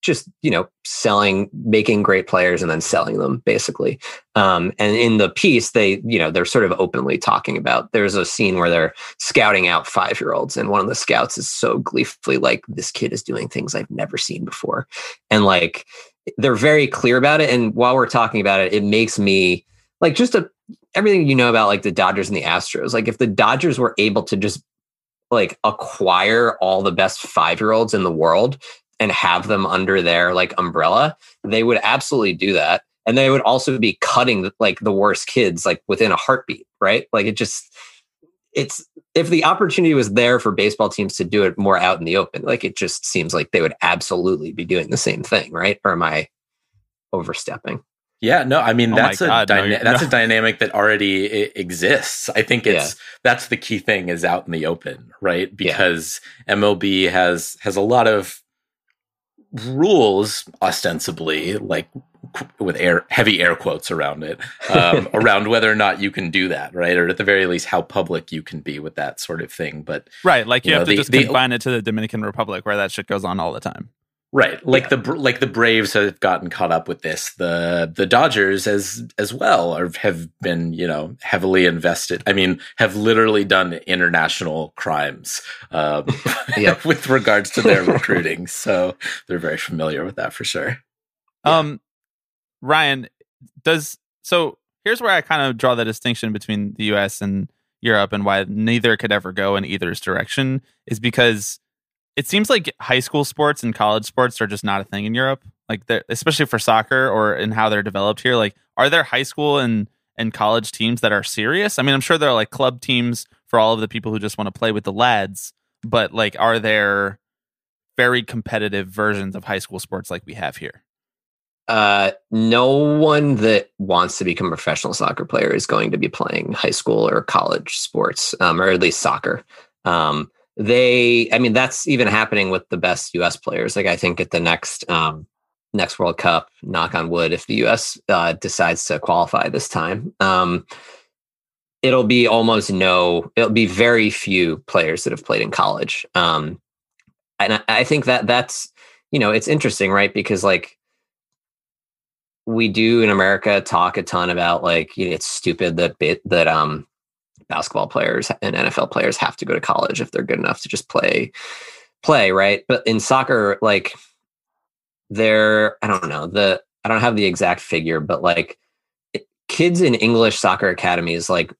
just, you know, selling, making great players and then selling them basically. Um, and in the piece, they, you know, they're sort of openly talking about, there's a scene where they're scouting out five-year-olds, and one of the scouts is so gleefully like, this kid is doing things I've never seen before. And like, they're very clear about it. And while we're talking about it, it makes me like just a, everything you know about like the Dodgers and the Astros, like if the Dodgers were able to just like acquire all the best five-year-olds in the world and have them under their like umbrella, they would absolutely do that. And they would also be cutting like the worst kids, like within a heartbeat, right? Like it just, it's, if the opportunity was there for baseball teams to do it more out in the open, like it just seems like they would absolutely be doing the same thing, right? Or am I overstepping? Yeah, no, I mean, oh that's a God, dyna- no, that's no. a dynamic that already I- exists. I think it's yeah. that's the key thing is out in the open, right? Because yeah. M L B has has a lot of rules, ostensibly, like with air heavy air quotes around it, um, around whether or not you can do that, right? Or at the very least, how public you can be with that sort of thing. But right, like you, you know, have to the, just the, confine the, it to the Dominican Republic, where that shit goes on all the time. Right, like yeah. the like the Braves have gotten caught up with this. The the Dodgers as as well are, have been, you know, heavily invested. I mean, have literally done international crimes um, yeah. with regards to their recruiting. So they're very familiar with that for sure. Yeah. Um, Ryan does so. Here's where I kind of draw the distinction between the U S and Europe, and why neither could ever go in either's direction is because it seems like high school sports and college sports are just not a thing in Europe, like especially for soccer or in how they're developed here. Like, are there high school and, and college teams that are serious? I mean, I'm sure there are like club teams for all of the people who just want to play with the lads, but like, are there very competitive versions of high school sports like we have here? Uh, no one that wants to become a professional soccer player is going to be playing high school or college sports, um, or at least soccer. Um, They, I mean, that's even happening with the best U S players. Like, I think at the next um, next World Cup, knock on wood, if the U S uh, decides to qualify this time, um, it'll be almost no, it'll be very few players that have played in college. Um, and I, I think that that's, you know, it's interesting, right? Because like we do in America talk a ton about like, you know, it's stupid that bit that, um, basketball players and N F L players have to go to college if they're good enough to just play, play, right? But in soccer, like they're, I don't know, the, I don't have the exact figure, but like it, kids in English soccer academies, like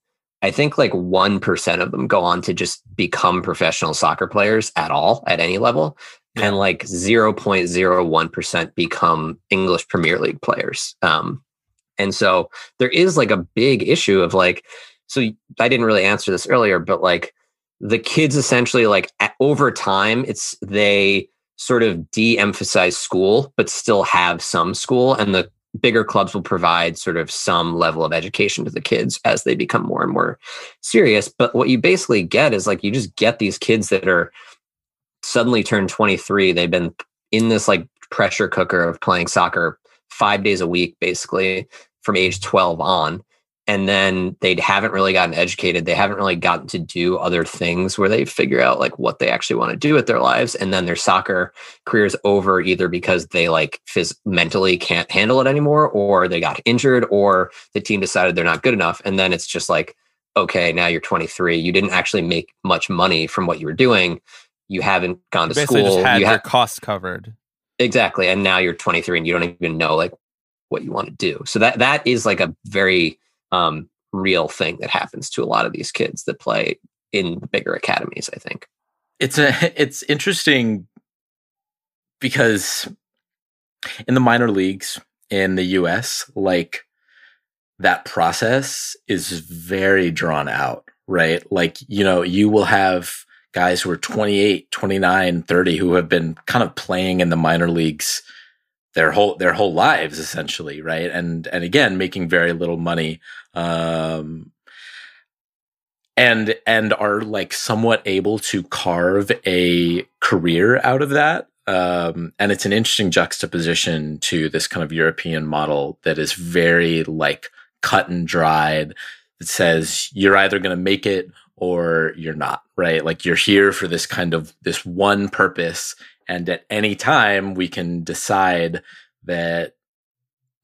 I think like one percent of them go on to just become professional soccer players at all, at any level. Yeah. And like zero point zero one percent become English Premier League players. Um, and so there is like a big issue of like, so I didn't really answer this earlier, but like the kids essentially like over time, it's they sort of de-emphasize school, but still have some school, and the bigger clubs will provide sort of some level of education to the kids as they become more and more serious. But what you basically get is like, you just get these kids that are suddenly turned twenty-three. They've been in this like pressure cooker of playing soccer five days a week, basically from age twelve on. and then they haven't really gotten educated. They haven't really gotten to do other things where they figure out like what they actually want to do with their lives. And then their soccer career is over either because they like phys- mentally can't handle it anymore, or they got injured, or the team decided they're not good enough. And then it's just like, okay, now you're twenty-three. You didn't actually make much money from what you were doing. You haven't gone to basically school. Just had you had your costs covered. Exactly. And now you're twenty-three and you don't even know like what you want to do. So that, that is like a very um, real thing that happens to a lot of these kids that play in the bigger academies. I think it's a, it's interesting because in the minor leagues in the U S, like that process is very drawn out, right? Like, you know, you will have guys who are twenty-eight, twenty-nine, thirty who have been kind of playing in the minor leagues their whole their whole lives essentially, right? And and again, making very little money, um, and and are like somewhat able to carve a career out of that. Um, and it's an interesting juxtaposition to this kind of European model that is very like cut and dried. It says you're either going to make it or you're not, right? Like you're here for this kind of this one purpose. And at any time, we can decide that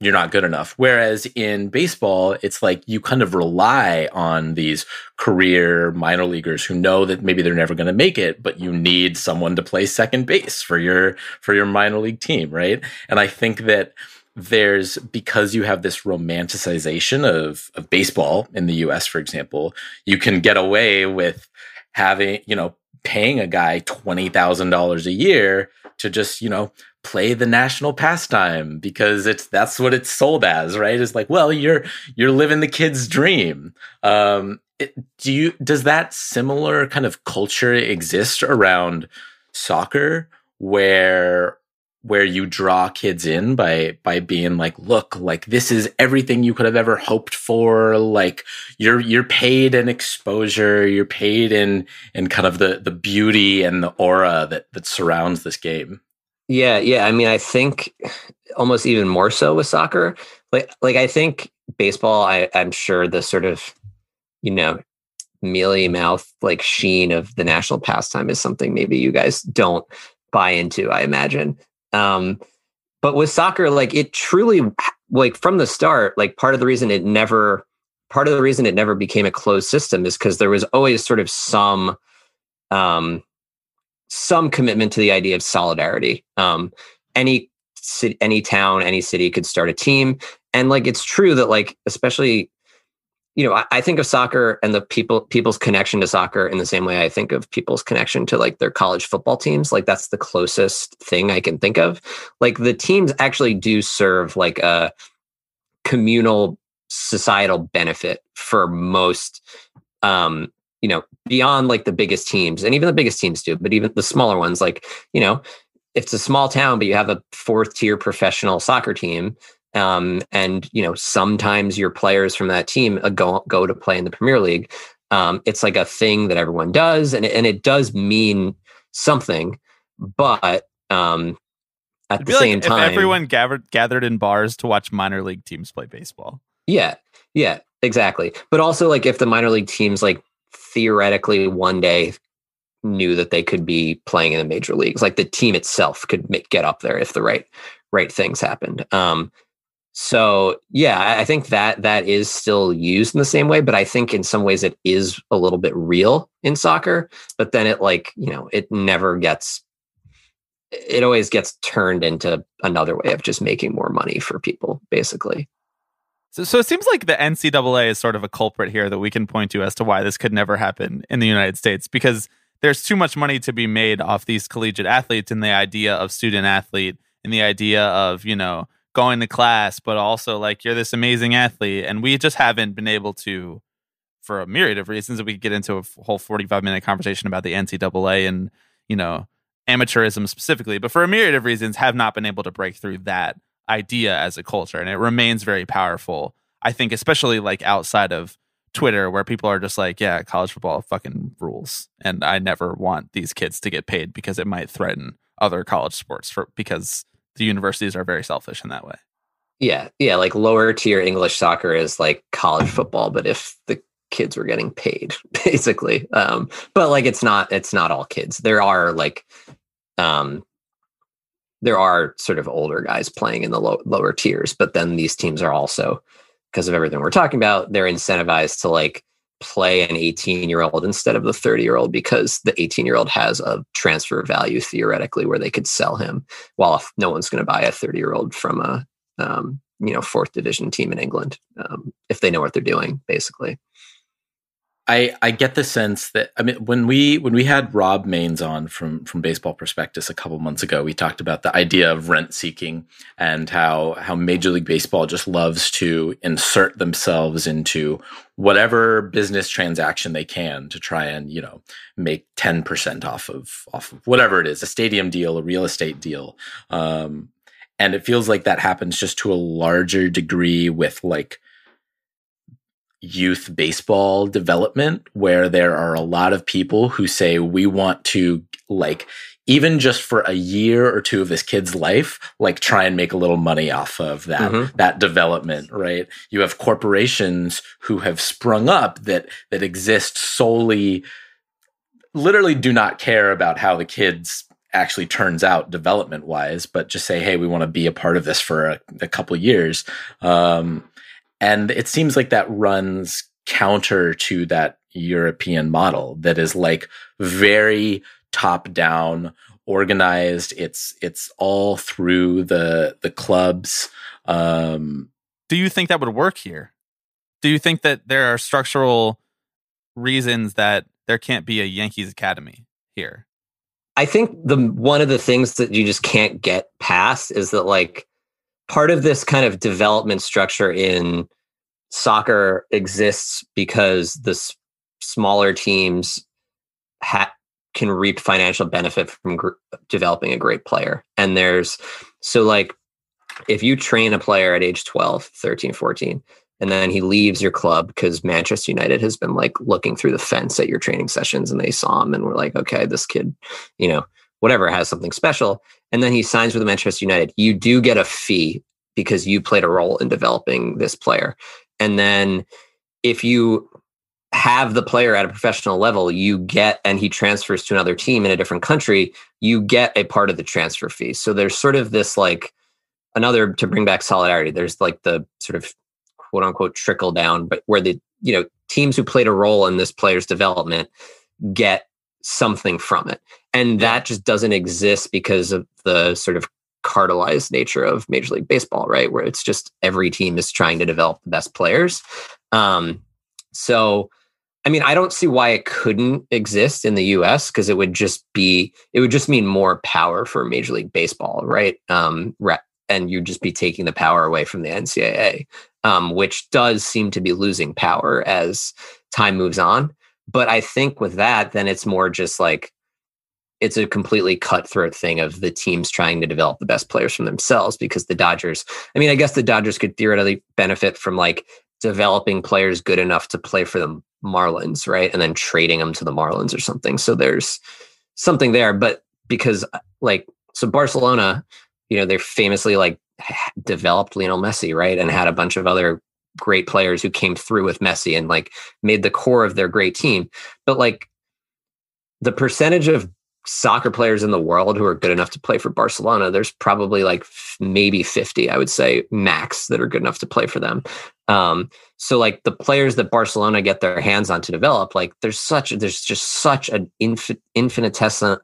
you're not good enough. Whereas in baseball, it's like you kind of rely on these career minor leaguers who know that maybe they're never going to make it, but you need someone to play second base for your for your minor league team, right? And I think that there's, because you have this romanticization of, of baseball in the U S, for example, you can get away with having, you know, paying a guy twenty thousand dollars a year to just, you know, play the national pastime because it's, that's what it's sold as, right? It's like, well, you're, you're living the kid's dream. Um, it, do you, does that similar kind of culture exist around soccer where, where you draw kids in by, by being like, look, like this is everything you could have ever hoped for. Like you're, you're paid in exposure. You're paid in, in kind of the, the beauty and the aura that, that surrounds this game. Yeah. Yeah. I mean, I think almost even more so with soccer, like, like I think baseball, I, I'm sure the sort of, you know, mealy mouth, like sheen of the national pastime is something maybe you guys don't buy into, I imagine. Um, but with soccer, like it truly, like from the start, like part of the reason it never, part of the reason it never became a closed system is because there was always sort of some, um, some commitment to the idea of solidarity. Um, any city, any town, any city could start a team. And like, it's true that like, especially, you know, I, I think of soccer and the people, people's connection to soccer in the same way I think of people's connection to like their college football teams. Like that's the closest thing I can think of. Like the teams actually do serve like a communal societal benefit for most, um, you know, beyond like the biggest teams, and even the biggest teams do, but even the smaller ones, like, you know, if it's a small town, but you have a fourth tier professional soccer team, Um, and, you know, sometimes your players from that team go, go to play in the Premier League. Um, it's like a thing that everyone does, and, and it does mean something. But um, at It'd the same like time... If everyone gathered, gathered in bars to watch minor league teams play baseball. Yeah, yeah, exactly. But also, like, if the minor league teams, like, theoretically one day knew that they could be playing in the major leagues, like, the team itself could make, get up there if the right right things happened. Um So yeah, I think that that is still used in the same way, but I think in some ways it is a little bit real in soccer, but then it like, you know, it never gets, it always gets turned into another way of just making more money for people, basically. So, so it seems like the N C double A is sort of a culprit here that we can point to as to why this could never happen in the United States, because there's too much money to be made off these collegiate athletes and the idea of student athlete and the idea of, you know, going to class, but also like you're this amazing athlete, and we just haven't been able to, for a myriad of reasons that we could get into a whole forty-five minute conversation about the N C double A and, you know, amateurism specifically, but for a myriad of reasons have not been able to break through that idea as a culture, and it remains very powerful, I think, especially like outside of Twitter, where people are just like, yeah, college football fucking rules, and I never want these kids to get paid because it might threaten other college sports for because the universities are very selfish in that way. Yeah, yeah, like lower tier English soccer is like college football, but if the kids were getting paid, basically. Um, but like it's not it's not all kids. There are like um there are sort of older guys playing in the low, lower tiers, but then these teams are also, because of everything we're talking about, they're incentivized to like play an eighteen-year-old instead of the thirty-year-old because the eighteen-year-old has a transfer value theoretically where they could sell him, while if no one's going to buy a thirty-year-old from a um, you know fourth division team in England um, if they know what they're doing, basically. I, I get the sense that, I mean, when we when we had Rob Maines on from, from Baseball Prospectus a couple months ago, we talked about the idea of rent seeking and how how Major League Baseball just loves to insert themselves into whatever business transaction they can to try and, you know, make ten percent off of off of whatever it is, a stadium deal, a real estate deal. Um, and it feels like that happens just to a larger degree with like youth baseball development, where there are a lot of people who say, we want to, like, even just for a year or two of this kid's life, like try and make a little money off of that, mm-hmm. that development, right? You have corporations who have sprung up that, that exist solely, literally do not care about how the kids actually turns out development wise, but just say, hey, we want to be a part of this for a, a couple years. Um, And it seems like that runs counter to that European model that is like very top-down, organized. It's it's all through the the clubs. Um, Do you think that would work here? Do you think that there are structural reasons that there can't be a Yankees Academy here? I think the one of the things that you just can't get past is that like, part of this kind of development structure in soccer exists because the s- smaller teams ha- can reap financial benefit from gr- developing a great player. And there's, so like, if you train a player at age twelve, thirteen, fourteen, and then he leaves your club because Manchester United has been like looking through the fence at your training sessions and they saw him and were like, okay, this kid, you know, whatever, has something special. And then he signs with Manchester United. You do get a fee because you played a role in developing this player. And then if you have the player at a professional level, you get, and he transfers to another team in a different country, you get a part of the transfer fee. So there's sort of this like another, to bring back solidarity, there's like the sort of quote unquote trickle down, but where the, you know, teams who played a role in this player's development get something from it. And that just doesn't exist because of the sort of cartelized nature of Major League Baseball, right? Where it's just every team is trying to develop the best players. Um, so, I mean, I don't see why it couldn't exist in the U S because it would just be, it would just mean more power for Major League Baseball, right? Um, and you'd just be taking the power away from the N C double A, um, which does seem to be losing power as time moves on. But I think with that, then it's more just like, it's a completely cutthroat thing of the teams trying to develop the best players from themselves, because the Dodgers, I mean, I guess the Dodgers could theoretically benefit from like developing players good enough to play for the Marlins, right? And then trading them to the Marlins or something. So there's something there, but because like, so Barcelona, you know, they're famously like developed Lionel Messi, right? And had a bunch of other great players who came through with Messi and like made the core of their great team. But like the percentage of soccer players in the world who are good enough to play for Barcelona, there's probably like f- maybe fifty, I would say, max that are good enough to play for them. Um, so like the players that Barcelona get their hands on to develop, like there's such, there's just such an inf- infinitesimal,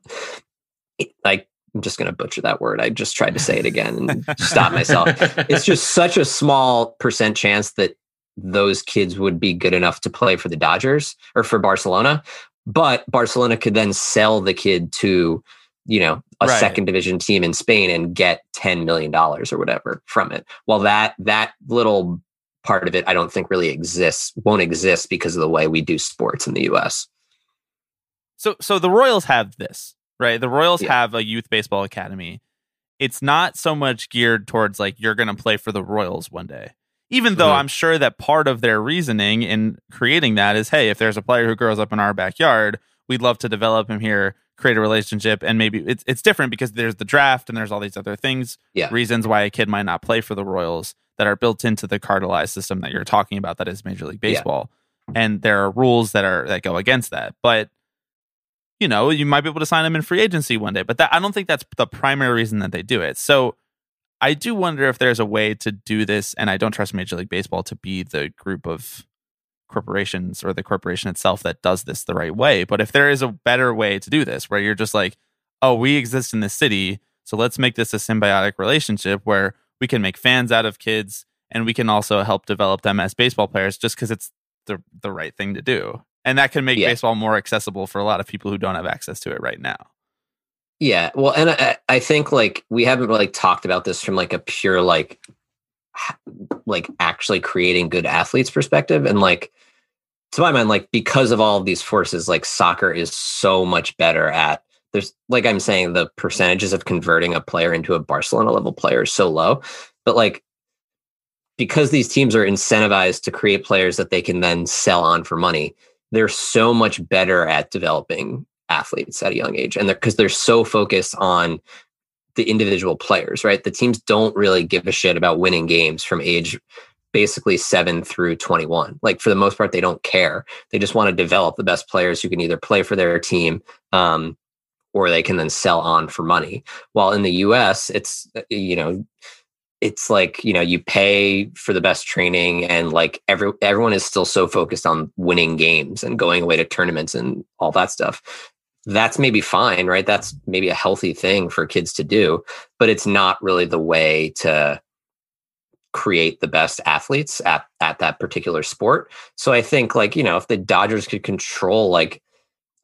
like, I'm just going to butcher that word. I just tried to say it again and stop myself. It's just such a small percent chance that those kids would be good enough to play for the Dodgers or for Barcelona. But Barcelona could then sell the kid to, you know, a right. second division team in Spain and get ten million dollars or whatever from it. Well, that that little part of it, I don't think really exists, won't exist because of the way we do sports in the U S. So so the Royals have this, right? The Royals yeah. have a youth baseball academy. It's not so much geared towards like, you're going to play for the Royals one day. Even though mm-hmm. I'm sure that part of their reasoning in creating that is, hey, if there's a player who grows up in our backyard, we'd love to develop him here, create a relationship, and maybe it's it's different because there's the draft and there's all these other things, yeah. reasons why a kid might not play for the Royals that are built into the cartelized system that you're talking about, that is Major League Baseball. Yeah. And there are rules that are that go against that. But, you know, you might be able to sign them in free agency one day. But that, I don't think that's the primary reason that they do it. So I do wonder if there's a way to do this, and I don't trust Major League Baseball to be the group of corporations or the corporation itself that does this the right way. But if there is a better way to do this, where you're just like, oh, we exist in this city, so let's make this a symbiotic relationship where we can make fans out of kids and we can also help develop them as baseball players, just because it's the the right thing to do. And that can make yeah. baseball more accessible for a lot of people who don't have access to it right now. Yeah. Well, and I, I think like we haven't really talked about this from like a pure, like, like actually creating good athletes perspective. And like, to my mind, like because of all of these forces, like soccer is so much better at, there's like, I'm saying the percentages of converting a player into a Barcelona level player is so low, but like, because these teams are incentivized to create players that they can then sell on for money, they're so much better at developing athletes at a young age. And they're, cause they're so focused on the individual players, right? The teams don't really give a shit about winning games from age basically seven through twenty-one. Like for the most part, they don't care. They just want to develop the best players who can either play for their team, um, or they can then sell on for money. While in the U S, it's, you know, it's like, you know, you pay for the best training and like every everyone is still so focused on winning games and going away to tournaments and all that stuff. That's maybe fine, right? That's maybe a healthy thing for kids to do, but it's not really the way to create the best athletes at, at that particular sport. So I think like, you know, if the Dodgers could control like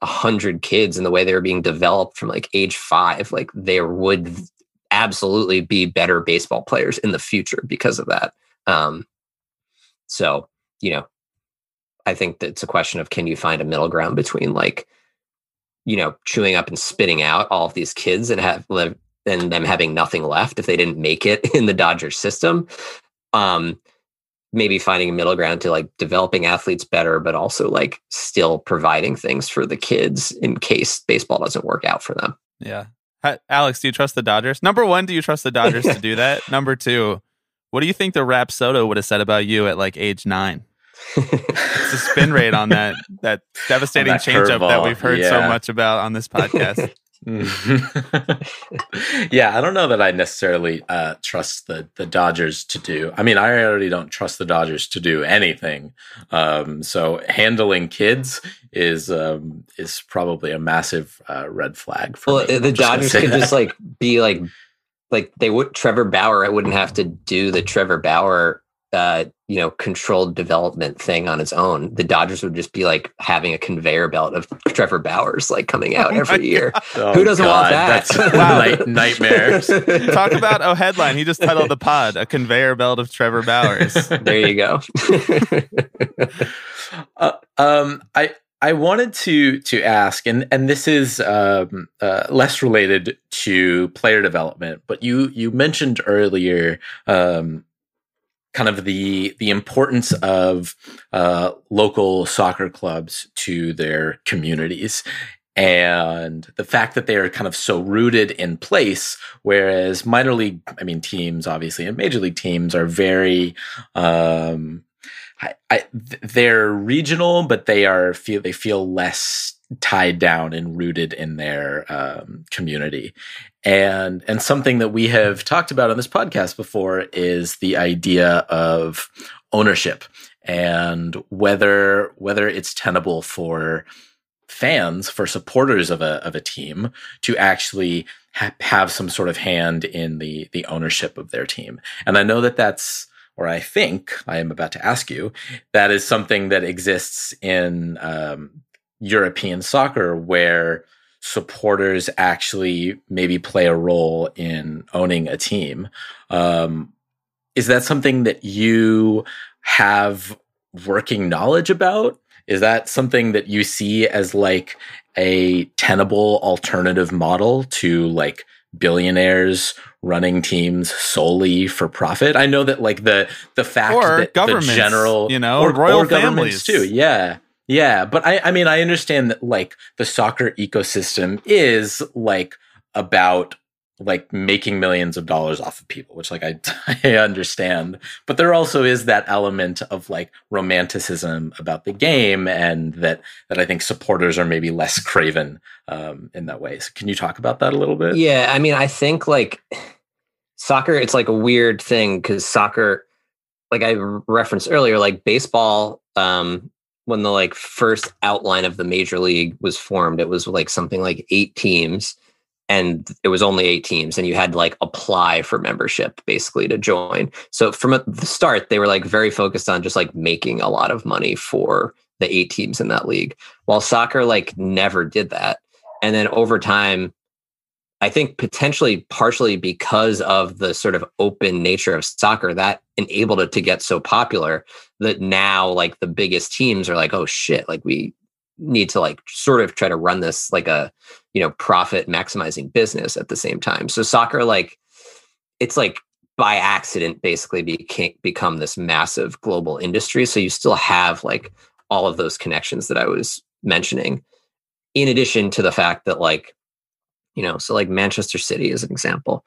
a hundred kids in the way they were being developed from like age five, like there would absolutely be better baseball players in the future because of that. Um, so, you know, I think that it's a question of, can you find a middle ground between like, you know, chewing up and spitting out all of these kids and have lived and them having nothing left if they didn't make it in the Dodgers system. Um, maybe finding a middle ground to like developing athletes better, but also like still providing things for the kids in case baseball doesn't work out for them. Yeah. Hi, Alex, do you trust the Dodgers? Number one, do you trust the Dodgers to do that? Number two, what do you think the rap Soto would have said about you at like age nine? It's a spin rate on that that devastating that changeup that we've heard yeah. so much about on this podcast. Yeah, I don't know that I necessarily uh, trust the the Dodgers to do. I mean, I already don't trust the Dodgers to do anything. Um, so handling kids is um, is probably a massive uh, red flag for well, me. The Dodgers could that. just like be like like they would Trevor Bauer. I wouldn't have to do the Trevor Bauer. Uh, you know, controlled development thing on its own. The Dodgers would just be like having a conveyor belt of Trevor Bauer's like coming out oh every year. Oh Who doesn't God, want that? That's like nightmares. Talk about a headline. He just titled the pod "A Conveyor Belt of Trevor Bauer's." There you go. uh, um, I I wanted to to ask, and and this is um, uh, less related to player development, but you you mentioned earlier. Um, kind of the the importance of uh, local soccer clubs to their communities and the fact that they are kind of so rooted in place, whereas minor league, I mean, teams, obviously, and major league teams are very, um, I, I, they're regional, but they are feel they feel less tied down and rooted in their um, community. And and something that we have talked about on this podcast before is the idea of ownership and whether whether it's tenable for fans, for supporters of a of a team to actually ha- have some sort of hand in the the ownership of their team. And I know that that's or I think I am about to ask you that is something that exists in um, European soccer where supporters actually maybe play a role in owning a team. Um, is that something that you have working knowledge about? Is that something that you see as like a tenable alternative model to like billionaires running teams solely for profit? I know that like the the fact or that governments, the general, you know, or royal or governments families. too, yeah. Yeah, but I, I mean, I understand that like the soccer ecosystem is like about like making millions of dollars off of people, which like I, I understand, but there also is that element of like romanticism about the game, and that that I think supporters are maybe less craven um, in that way. So can you talk about that a little bit? Yeah, I mean, I think like soccer, it's like a weird thing because soccer, like I referenced earlier, like baseball, um, when the like first outline of the major league was formed, it was like something like eight teams. And it was only eight teams, and you had to like apply for membership basically to join. So from the start, they were like very focused on just like making a lot of money for the eight teams in that league, while soccer like never did that. And then over time, I think potentially partially because of the sort of open nature of soccer, that enabled it to get so popular that now like the biggest teams are like, oh shit, like we need to like sort of try to run this like a, you know, profit maximizing business at the same time. So soccer, like it's like by accident basically became become this massive global industry. So you still have like all of those connections that I was mentioning, in addition to the fact that like, you know, so like Manchester City is an example,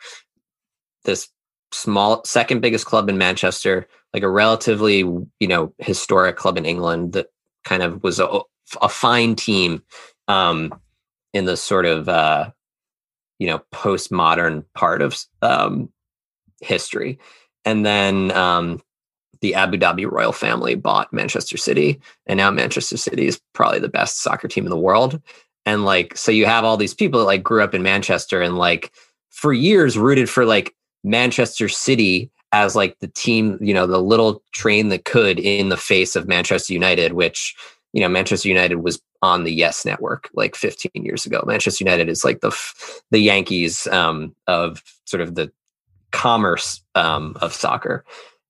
this small second biggest club in Manchester, like a relatively, you know, historic club in England that kind of was a a fine team um, in the sort of, uh, you know, postmodern part of um, history. And then um, the Abu Dhabi royal family bought Manchester City, and now Manchester City is probably the best soccer team in the world. And like, so you have all these people that like grew up in Manchester and like for years rooted for like Manchester City as like the team, you know, the little train that could in the face of Manchester United, which, you know, Manchester United was on the Yes Network like fifteen years ago. Manchester United is like the the Yankees um, of sort of the commerce um, of soccer.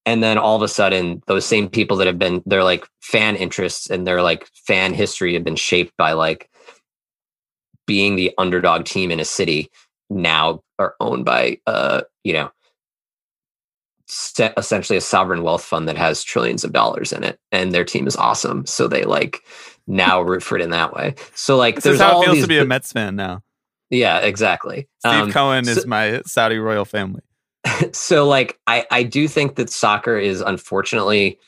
And then all of a sudden, those same people that have been, their like fan interests and their like fan history have been shaped by like being the underdog team in a city, now are owned by, uh, you know, essentially a sovereign wealth fund that has trillions of dollars in it, and their team is awesome, so they like now root for it in that way. So like, this there's is how all it feels these... to be a Mets fan now. Yeah, exactly. Steve um, Cohen so, is my Saudi royal family. So like, I I do think that soccer is unfortunately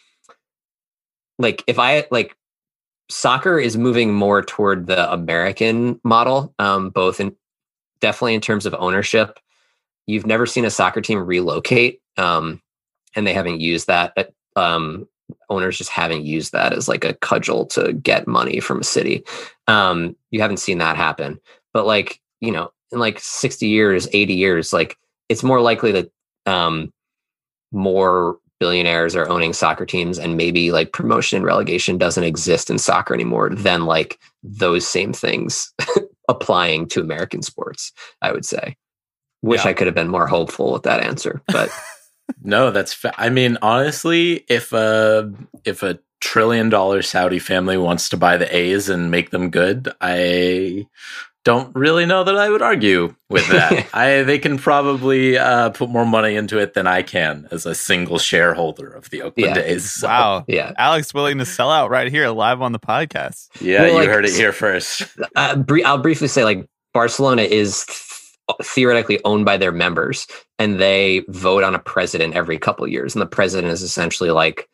like if I like soccer is moving more toward the American model, um, both in definitely in terms of ownership. You've never seen a soccer team relocate. Um, and they haven't used that. Um, owners just haven't used that as like a cudgel to get money from a city. Um, you haven't seen that happen. But like, you know, in like sixty years, eighty years, like it's more likely that um, more billionaires are owning soccer teams, and maybe like promotion and relegation doesn't exist in soccer anymore than like those same things applying to American sports, I would say. Wish yeah. I could have been more hopeful with that answer, but... No, that's, fa- I mean, honestly, if a, if a trillion dollar Saudi family wants to buy the A's and make them good, I don't really know that I would argue with that. I, they can probably uh, put more money into it than I can as a single shareholder of the Oakland yeah. A's. So. Wow. Yeah. Alex willing to sell out right here live on the podcast. Yeah. Well, you like, heard it here first. Uh, br- I'll briefly say like Barcelona is th- theoretically owned by their members, and they vote on a president every couple of years, and the president is essentially like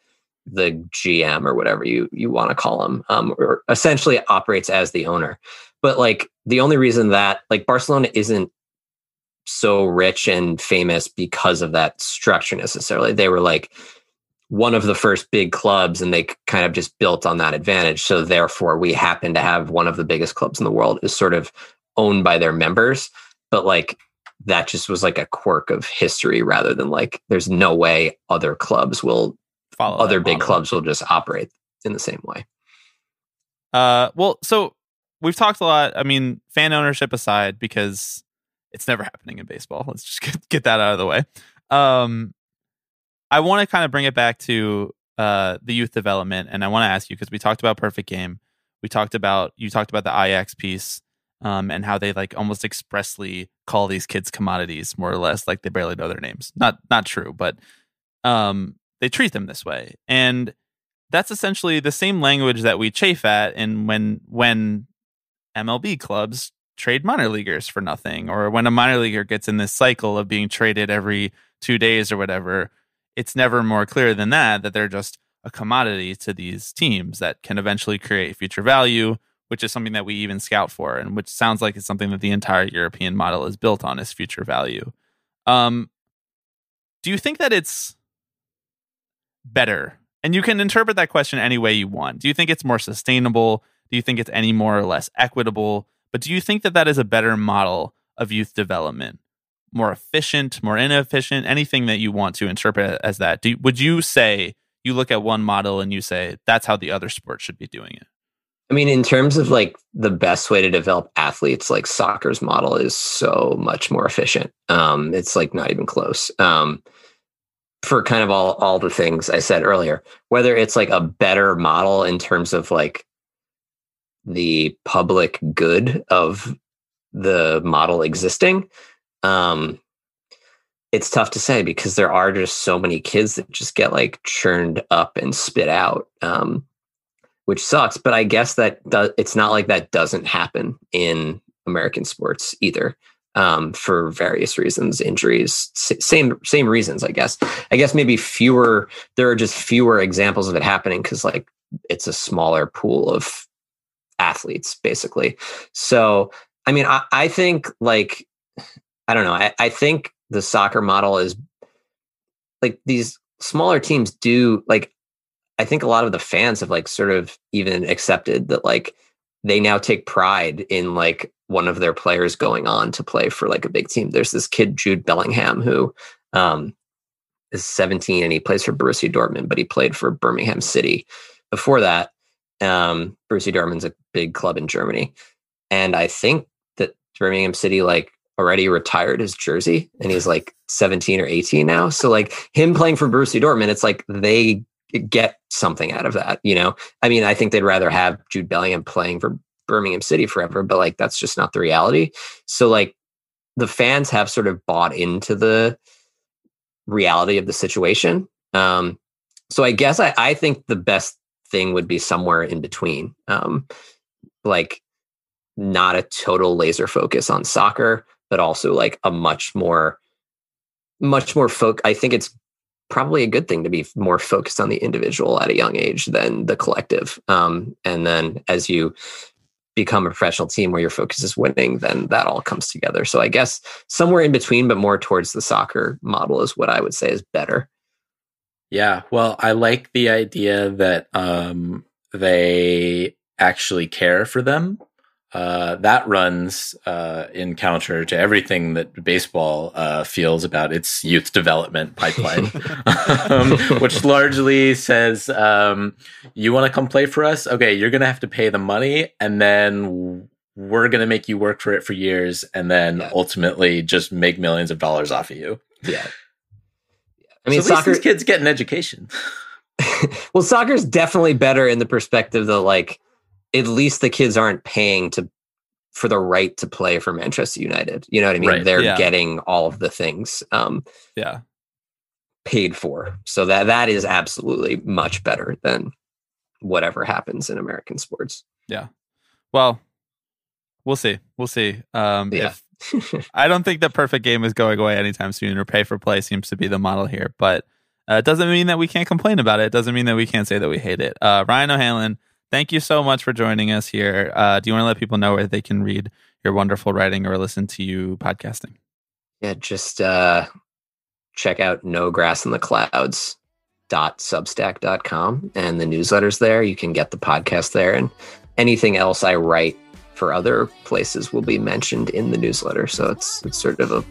the G M or whatever you you want to call him, um, or essentially operates as the owner. But like the only reason that like Barcelona isn't so rich and famous because of that structure necessarily, they were like one of the first big clubs, and they kind of just built on that advantage. So therefore we happen to have one of the biggest clubs in the world is sort of owned by their members. But like that just was like a quirk of history, rather than like there's no way other clubs will follow, other big clubs will just operate in the same way. Uh, well, so we've talked a lot. I mean, fan ownership aside, because it's never happening in baseball. Let's just get, get that out of the way. Um, I want to kind of bring it back to uh, the youth development, and I want to ask you because we talked about Perfect Game. We talked about you talked about the Ajax piece. Um, and how they like almost expressly call these kids commodities, more or less, like they barely know their names. Not not true, but um, they treat them this way, and that's essentially the same language that we chafe at. And when when M L B clubs trade minor leaguers for nothing, or when a minor leaguer gets in this cycle of being traded every two days or whatever, it's never more clear than that, that they're just a commodity to these teams that can eventually create future value, which is something that we even scout for, and which sounds like it's something that the entire European model is built on, is future value. Um, do you think that it's better? And you can interpret that question any way you want. Do you think it's more sustainable? Do you think it's any more or less equitable? But do you think that that is a better model of youth development? More efficient, more inefficient, anything that you want to interpret as that. Do, would you say you look at one model and you say, that's how the other sport should be doing it? I mean, in terms of like the best way to develop athletes, like soccer's model is so much more efficient. Um, it's like not even close. Um, for kind of all, all the things I said earlier, whether it's like a better model in terms of like the public good of the model existing, um, it's tough to say, because there are just so many kids that just get like churned up and spit out, um, which sucks. But I guess that do- it's not like that doesn't happen in American sports either, um, for various reasons, injuries, s- same same reasons, I guess. I guess maybe fewer, there are just fewer examples of it happening because like it's a smaller pool of athletes, basically. So, I mean, I, I think like, I don't know, I, I think the soccer model is like these smaller teams do like, I think a lot of the fans have like sort of even accepted that like they now take pride in like one of their players going on to play for like a big team. There's this kid, Jude Bellingham, who um, is seventeen and he plays for Borussia Dortmund, but he played for Birmingham City before that. Um, Borussia Dortmund's a big club in Germany. And I think that Birmingham City like already retired his jersey and he's like seventeen or eighteen now. So like him playing for Borussia Dortmund, it's like they get something out of that, you know? I mean, I think they'd rather have Jude Bellingham playing for Birmingham City forever, but like that's just not the reality. So like the fans have sort of bought into the reality of the situation. Um, so I guess I, I think the best thing would be somewhere in between, um, like not a total laser focus on soccer, but also like a much more, much more folk. I think it's probably a good thing to be more focused on the individual at a young age than the collective. Um, and then as you become a professional team where your focus is winning, then that all comes together. So I guess somewhere in between, but more towards the soccer model is what I would say is better. Yeah. Well, I like the idea that um, they actually care for them. Uh, that runs uh, in counter to everything that baseball uh, feels about its youth development pipeline, um, which largely says, um, you want to come play for us? Okay, you're going to have to pay the money, and then we're going to make you work for it for years, and then yeah. ultimately just make millions of dollars off of you. Yeah. I mean, so at soccer, least these kids get an education. Well, soccer's definitely better in the perspective that, like, at least the kids aren't paying to for the right to play for Manchester United. You know what I mean? Right. They're yeah. getting all of the things um, yeah. paid for. So that that is absolutely much better than whatever happens in American sports. Yeah. Well, we'll see. We'll see. Um, yeah. If, I don't think the perfect game is going away anytime soon, or pay for play seems to be the model here. But uh, it doesn't mean that we can't complain about it. It doesn't mean that we can't say that we hate it. Uh, Ryan O'Hanlon, thank you so much for joining us here. Uh, do you want to let people know where they can read your wonderful writing or listen to you podcasting? Yeah, just uh, check out no grass in the clouds dot substack dot com and the newsletter's there. You can get the podcast there, and anything else I write for other places will be mentioned in the newsletter. So it's, it's sort of a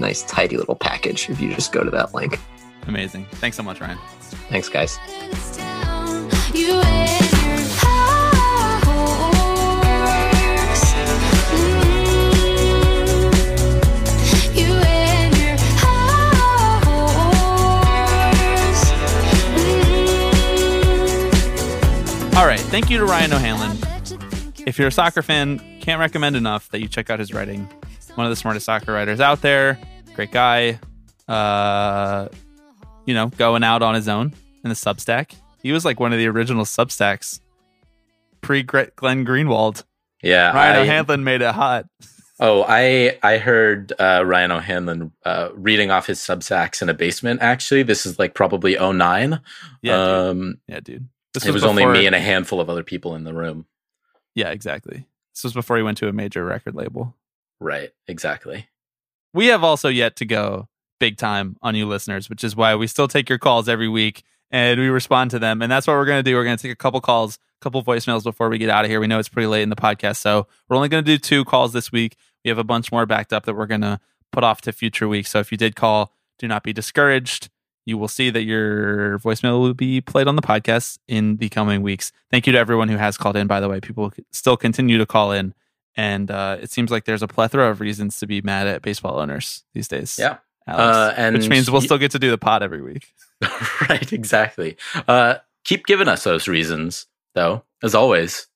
nice, tidy little package if you just go to that link. Amazing. Thanks so much, Ryan. Thanks, guys. All right, thank you to Ryan O'Hanlon. If you're a soccer fan, can't recommend enough that you check out his writing. One of the smartest soccer writers out there. Great guy. Uh, you know, going out on his own in the Substack. He was like one of the original Substacks pre Glenn Greenwald. Yeah, Ryan I, O'Hanlon made it hot. Oh, I I heard uh, Ryan O'Hanlon uh, reading off his Substacks in a basement, actually. This is like probably oh nine. Yeah, um, dude. Yeah, dude. This it was, was only me and a handful of other people in the room. Yeah, exactly. This was before he went to a major record label. Right, exactly. We have also yet to go big time on you listeners, which is why we still take your calls every week and we respond to them. And that's what we're going to do. We're going to take a couple calls, a couple voicemails before we get out of here. We know it's pretty late in the podcast, so we're only going to do two calls this week. We have a bunch more backed up that we're going to put off to future weeks. So if you did call, do not be discouraged. You will see that your voicemail will be played on the podcast in the coming weeks. Thank you to everyone who has called in, by the way. People still continue to call in. And uh, it seems like there's a plethora of reasons to be mad at baseball owners these days. Yeah. Alex, uh, and which means we'll y- still get to do the pod every week. Right, exactly. Uh, keep giving us those reasons, though, as always.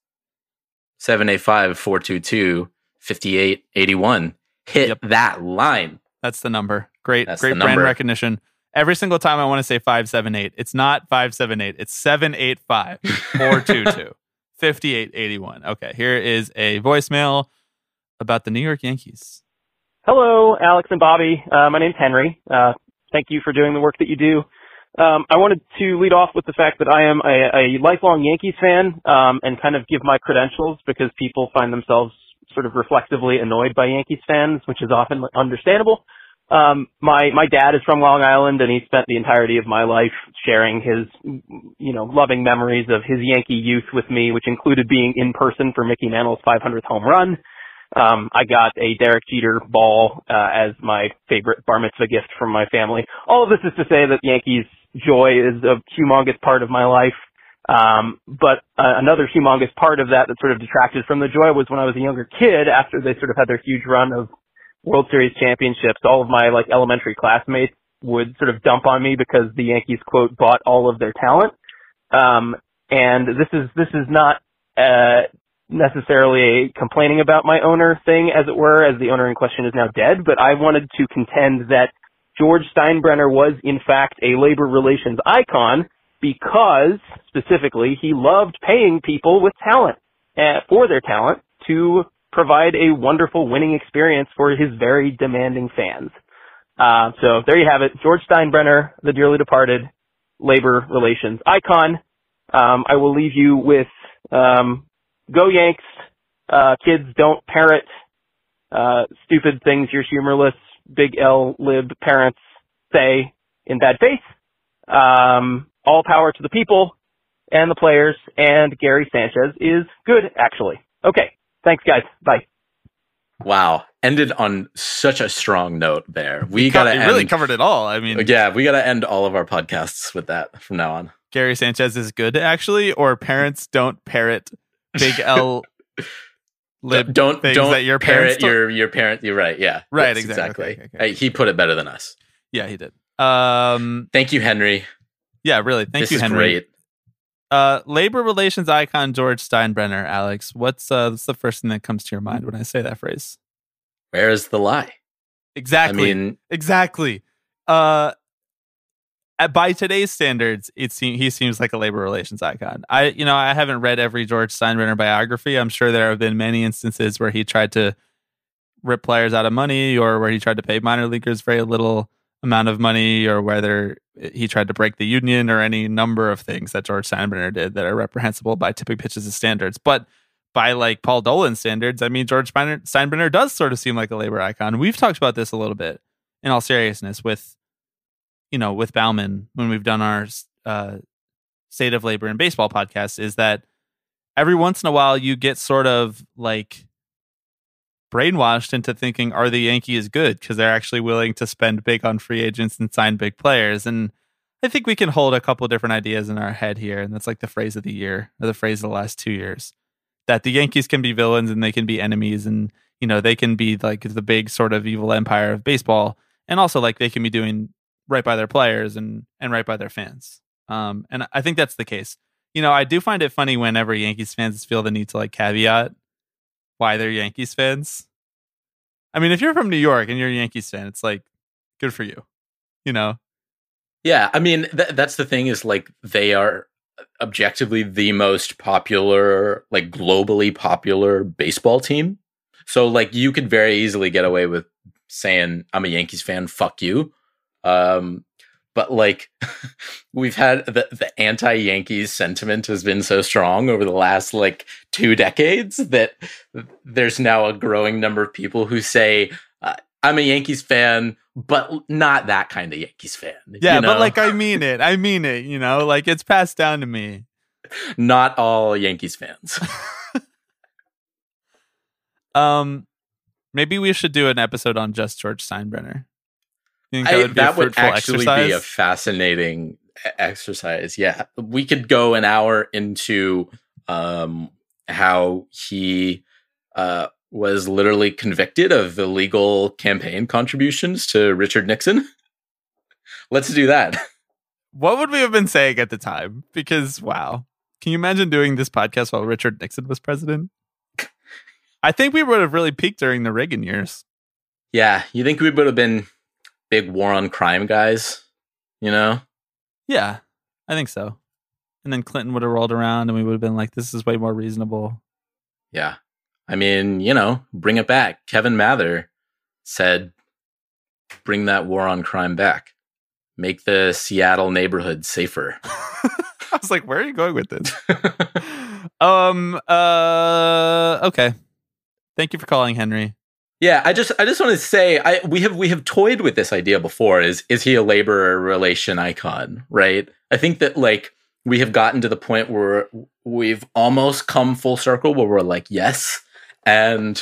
seven eight five, four two two, five eight eight one. Hit yep. that line. That's the number. Great, That's great brand number. recognition. Every single time I want to say five seven eight. It's not five seven eight. It's seven eight five, four two two, five eight eight one. Okay, here is a voicemail about the New York Yankees. Hello, Alex and Bobby. Uh, my name's Henry. Uh, thank you for doing the work that you do. Um, I wanted to lead off with the fact that I am a, a lifelong Yankees fan um, and kind of give my credentials because people find themselves sort of reflexively annoyed by Yankees fans, which is often understandable. Um, my, my dad is from Long Island, and he spent the entirety of my life sharing his, you know, loving memories of his Yankee youth with me, which included being in person for Mickey Mantle's five hundredth home run. Um, I got a Derek Jeter ball, uh, as my favorite bar mitzvah gift from my family. All of this is to say that Yankees joy is a humongous part of my life. Um, but uh, another humongous part of that that sort of detracted from the joy was when I was a younger kid, after they sort of had their huge run of World Series championships, all of my like elementary classmates would sort of dump on me because the Yankees, quote, bought all of their talent. Um, and this is this is not uh, necessarily a complaining about my owner thing, as it were, as the owner in question is now dead. But I wanted to contend that George Steinbrenner was, in fact, a labor relations icon because, specifically, he loved paying people with talent uh, for their talent to provide a wonderful winning experience for his very demanding fans. Uh, so there you have it. George Steinbrenner, the dearly departed labor relations icon. Um, I will leave you with um, go Yanks. Uh, kids, don't parrot uh, stupid things your humorless big L lib parents say in bad faith. Um, all power to the people and the players, and Gary Sanchez is good, actually. Okay. Thanks, guys. Bye. Wow. Ended on such a strong note there. We, we got to really covered it all. I mean, yeah, we got to end all of our podcasts with that from now on. Gary Sanchez is good, actually, or parents don't parrot big L lib don't, things don't that your parrot your, your parent. You're right. Yeah. Right. Exactly. exactly. Okay, okay. He put it better than us. Yeah, he did. Um, Thank you, Henry. Yeah, really. Thank this you, Henry. Great. Uh, labor relations icon George Steinbrenner, Alex. What's uh, what's the first thing that comes to your mind when I say that phrase? Where is the lie? Exactly. I mean, exactly. Uh, at, by today's standards, it seems he seems like a labor relations icon. I, you know, I haven't read every George Steinbrenner biography. I'm sure there have been many instances where he tried to rip players out of money, or where he tried to pay minor leaguers very little amount of money, or whether he tried to break the union, or any number of things that George Steinbrenner did that are reprehensible by tipping pitches' standards. But by like Paul Dolan's standards, I mean, George Steinbrenner does sort of seem like a labor icon. We've talked about this a little bit in all seriousness with, you know, with Bauman when we've done our uh, State of Labor in Baseball podcast, is that every once in a while you get sort of like brainwashed into thinking, are the Yankees good? Because they're actually willing to spend big on free agents and sign big players. And I think we can hold a couple different ideas in our head here. And that's like the phrase of the year, or the phrase of the last two years, that the Yankees can be villains and they can be enemies. And, you know, they can be like the big sort of evil empire of baseball. And also like they can be doing right by their players and, and right by their fans. Um, and I think that's the case. You know, I do find it funny whenever Yankees fans feel the need to like caveat why they're Yankees fans. I mean, if you're from New York and you're a Yankees fan, it's like, good for you, you know? Yeah. I mean, th- that's the thing is like, they are objectively the most popular, like globally popular baseball team. So like you could very easily get away with saying, I'm a Yankees fan, fuck you. Um, but like we've had the, the anti-Yankees sentiment has been so strong over the last like two decades that there's now a growing number of people who say, uh, I'm a Yankees fan, but not that kind of Yankees fan. Yeah, you know? But like I mean it. I mean it, you know, like it's passed down to me. Not all Yankees fans. um, maybe we should do an episode on just George Steinbrenner. You think that I, would, be that a would actually exercise? Be a fascinating exercise. Yeah, we could go an hour into um, how he uh, was literally convicted of illegal campaign contributions to Richard Nixon. Let's do that. What would we have been saying at the time? Because, wow. Can you imagine doing this podcast while Richard Nixon was president? I think we would have really peaked during the Reagan years. Yeah. You think we would have been big war on crime guys, you know? Yeah, I think so. And then Clinton would have rolled around and we would have been like, this is way more reasonable. Yeah. I mean, you know, bring it back. Kevin Mather said, bring that war on crime back. Make the Seattle neighborhood safer. I was like, where are you going with this? um. Uh. Okay. Thank you for calling, Henry. Yeah, I just I just want to say I we have we have toyed with this idea before. Is is he a labor relation icon? Right. I think that like we have gotten to the point where we've almost come full circle where we're like, yes, and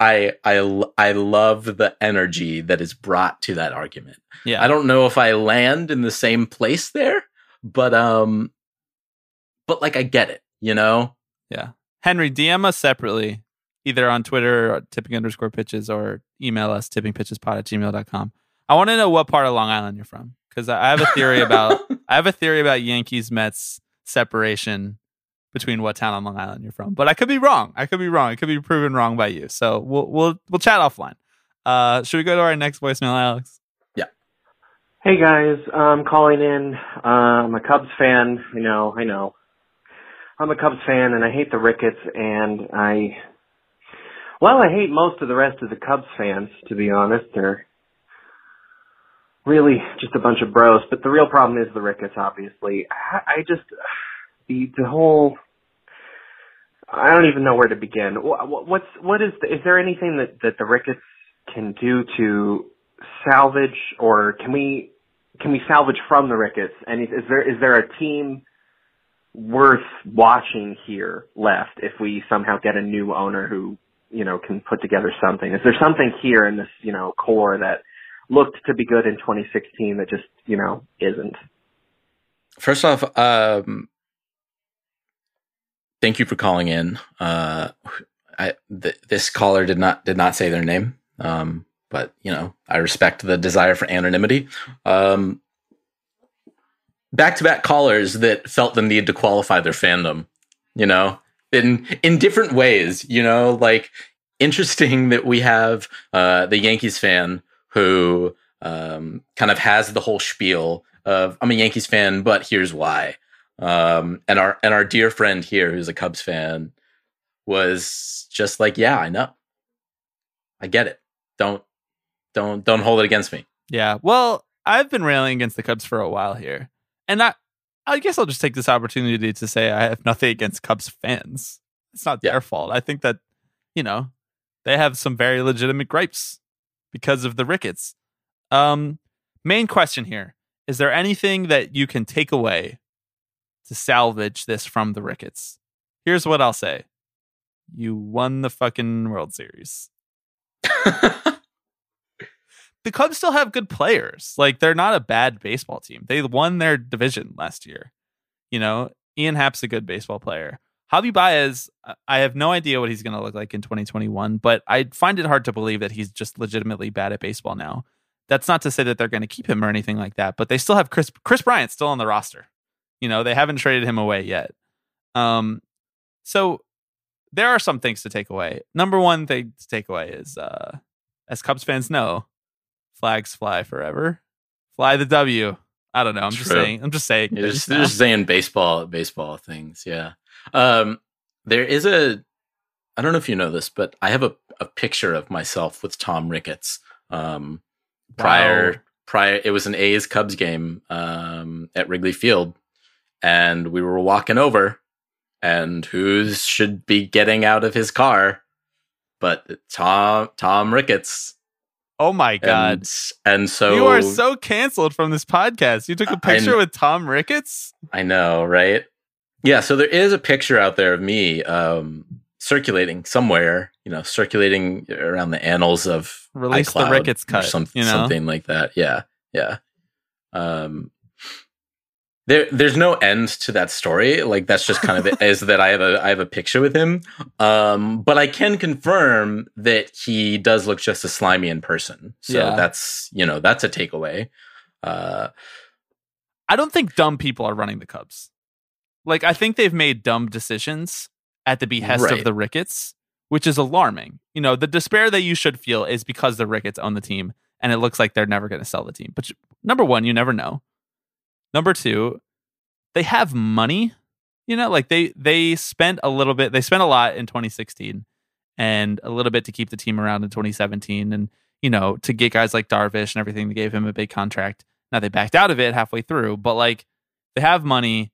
I I I love the energy that is brought to that argument. Yeah, I don't know if I land in the same place there, but um, but like I get it, you know. Yeah, Henry, D M us separately, either on Twitter or tipping underscore pitches, or email us tippingpitchespod at gmail dot com. I want to know what part of Long Island you're from, because I have a theory about I have a theory about Yankees Mets separation between what town on Long Island you're from. But I could be wrong. I could be wrong. It could be proven wrong by you. So we'll we'll we'll chat offline. Uh, should we go to our next voicemail, Alex? Yeah. Hey, guys. I'm calling in. Uh, I'm a Cubs fan. I know. I know. I'm a Cubs fan, and I hate the Ricketts, and I... Well, I hate most of the rest of the Cubs fans, to be honest. They're really just a bunch of bros. But the real problem is the Ricketts, obviously. I, I just... The, the whole, I don't even know where to begin. What's, what is, the, is there anything that, that the Ricketts can do to salvage, or can we, can we salvage from the Ricketts? And is there, is there a team worth watching here left if we somehow get a new owner who, you know, can put together something? Is there something here in this, you know, core that looked to be good in twenty sixteen that just, you know, isn't? First off, um, thank you for calling in. Uh, I, th- this caller did not did not say their name, um, but you know I respect the desire for anonymity. Um, back-to-back callers that felt the need to qualify their fandom, you know, in in different ways. You know, like interesting that we have uh, the Yankees fan who um, kind of has the whole spiel of I'm a Yankees fan, but here's why. Um, and our, and our dear friend here, who's a Cubs fan, was just like, yeah, I know, I get it. Don't, don't, don't hold it against me. Yeah. Well, I've been railing against the Cubs for a while here, and I, I guess I'll just take this opportunity to say I have nothing against Cubs fans. It's not yeah. their fault. I think that, you know, they have some very legitimate gripes because of the Ricketts. Um, main question here. Is there anything that you can take away to salvage this from the Ricketts? Here's what I'll say. You won the fucking World Series. The Cubs still have good players. Like, they're not a bad baseball team. They won their division last year. You know, Ian Happ's a good baseball player. Javi Baez, I have no idea what he's going to look like in twenty twenty-one, but I find it hard to believe that he's just legitimately bad at baseball now. That's not to say that they're going to keep him or anything like that, but they still have Chris, Chris Bryant still on the roster. You know, they haven't traded him away yet. Um, so there are some things to take away. Number one thing to take away is, uh, as Cubs fans know, flags fly forever. Fly the W. I don't know. I'm True. just saying. I'm just saying. You're just, they're just saying baseball, baseball things. Yeah. Um, there is a. I don't know if you know this, but I have a, a picture of myself with Tom Ricketts. Um, prior, wow. prior, it was an A's Cubs game um, at Wrigley Field, and we were walking over, and who should be getting out of his car but Tom Tom Ricketts. Oh my God. And, and so you are so canceled from this podcast. You took a picture I, with Tom Ricketts? I know, right? Yeah. So there is a picture out there of me um, circulating somewhere, you know, circulating around the annals of Release iCloud the Ricketts cut, or some, you know? Something like that. Yeah. Yeah. Um, there, there's no end to that story. Like that's just kind of it, is that I have a, I have a picture with him. Um, but I can confirm that he does look just as slimy in person. So yeah. that's, you know, that's a takeaway. Uh, I don't think dumb people are running the Cubs. Like, I think they've made dumb decisions at the behest right. of the Ricketts, which is alarming. You know, the despair that you should feel is because the Ricketts own the team and it looks like they're never going to sell the team. But number one, you never know. Number two, they have money. You know, like they they spent a little bit. They spent a lot in twenty sixteen and a little bit to keep the team around in twenty seventeen. And, you know, to get guys like Darvish and everything, they gave him a big contract. Now they backed out of it halfway through. But, like, they have money.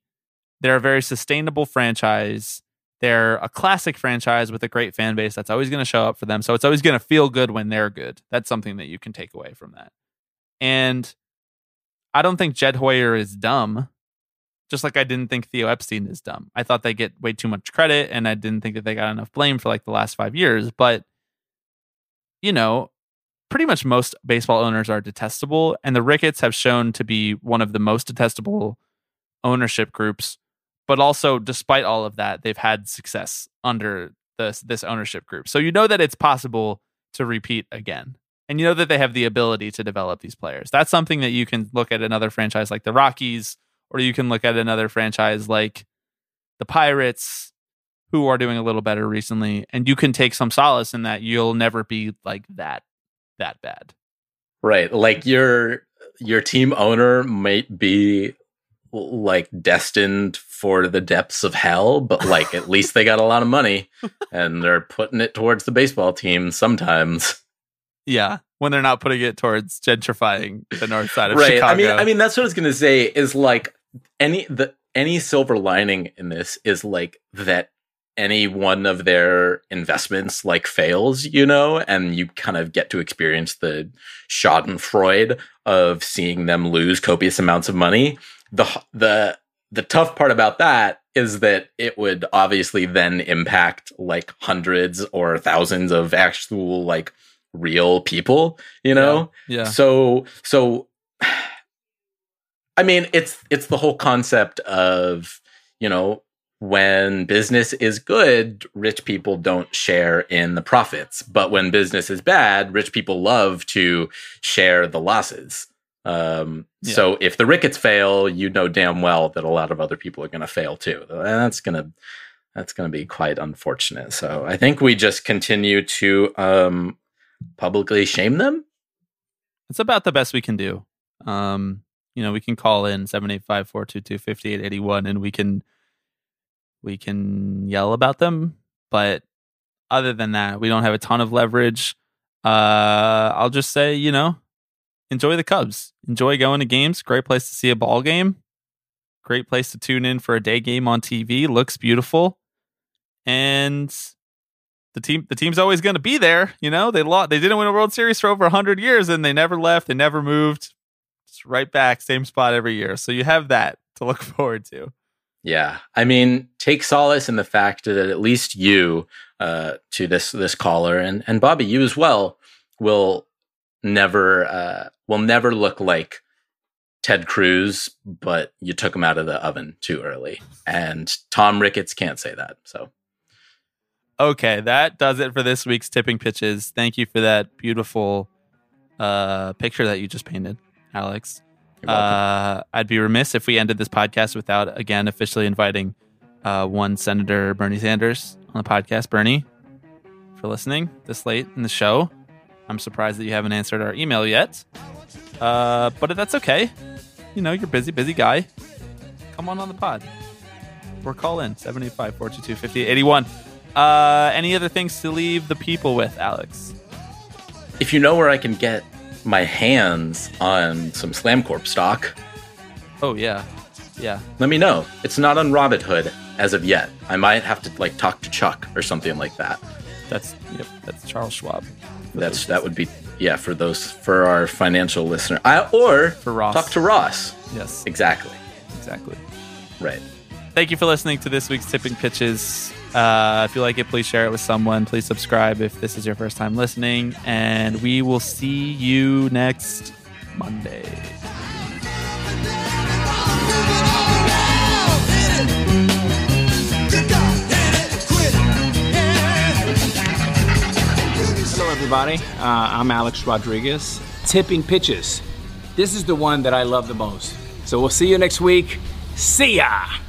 They're a very sustainable franchise. They're a classic franchise with a great fan base that's always going to show up for them. So it's always going to feel good when they're good. That's something that you can take away from that. And I don't think Jed Hoyer is dumb, just like I didn't think Theo Epstein is dumb. I thought they get way too much credit, and I didn't think that they got enough blame for like the last five years. But, you know, pretty much most baseball owners are detestable, and the Ricketts have shown to be one of the most detestable ownership groups. But also, despite all of that, they've had success under this, this ownership group. So you know that it's possible to repeat again. And you know that they have the ability to develop these players. That's something that you can look at another franchise like the Rockies, or you can look at another franchise like the Pirates, who are doing a little better recently. And you can take some solace in that you'll never be like that, that bad. Right. Like your your team owner might be like destined for the depths of hell, but like at least they got a lot of money and they're putting it towards the baseball team sometimes. Yeah, when they're not putting it towards gentrifying the north side of right. Chicago. I mean, I mean that's what I was gonna say is like any the any silver lining in this is like that any one of their investments like fails, you know, and you kind of get to experience the Schadenfreude of seeing them lose copious amounts of money. The the the tough part about that is that it would obviously then impact like hundreds or thousands of actual like real people, you know? Yeah, yeah. So so I mean it's it's the whole concept of, you know, when business is good, rich people don't share in the profits. But when business is bad, rich people love to share the losses. Um, yeah. So if the Ricketts fail, you know damn well that a lot of other people are going to fail too. And that's going to, that's going to be quite unfortunate. So I think we just continue to, um, publicly shame them. It's about the best we can do. Um, you know, we can call in seven eight five, four two two, five eight eight one and we can, we can yell about them. But other than that, we don't have a ton of leverage. Uh, I'll just say, you know, enjoy the Cubs. Enjoy going to games. Great place to see a ball game. Great place to tune in for a day game on T V. Looks beautiful, and the team, the team's always going to be there. You know, they lost. They didn't win a World Series for over a hundred years, and they never left. They never moved. Just right back, same spot every year. So you have that to look forward to. Yeah, I mean, take solace in the fact that at least you, uh, to this this caller and and Bobby, you as well, will never uh will never look like Ted Cruz, but you took him out of the oven too early, and Tom Ricketts can't say that. So okay, that does it for this week's Tipping Pitches. Thank you for that beautiful uh picture that you just painted, Alex. uh I'd be remiss if we ended this podcast without again officially inviting uh one Senator Bernie Sanders on the podcast. Bernie, for listening this late in the show, I'm surprised that you haven't answered our email yet, uh, but that's okay. you know, you're busy, busy guy, come on on the pod or call in seven eight five, four two two, five eight eight one. Uh, any other things to leave the people with, Alex? If you know where I can get my hands on some Slam Corp stock. Oh, yeah. Yeah. Let me know. It's not on Robinhood as of yet. I might have to like talk to Chuck or something like that. That's yep. That's Charles Schwab. That's that would be yeah for those for our financial listener. I or for Ross. Talk to Ross. Yes. Exactly. Exactly. Right. Thank you for listening to this week's Tipping Pitches. Uh, if you like it, please share it with someone. Please subscribe if this is your first time listening. And we will see you next Monday. Hello, everybody. Uh, I'm Alex Rodriguez. Tipping Pitches. This is the one that I love the most. So we'll see you next week. See ya!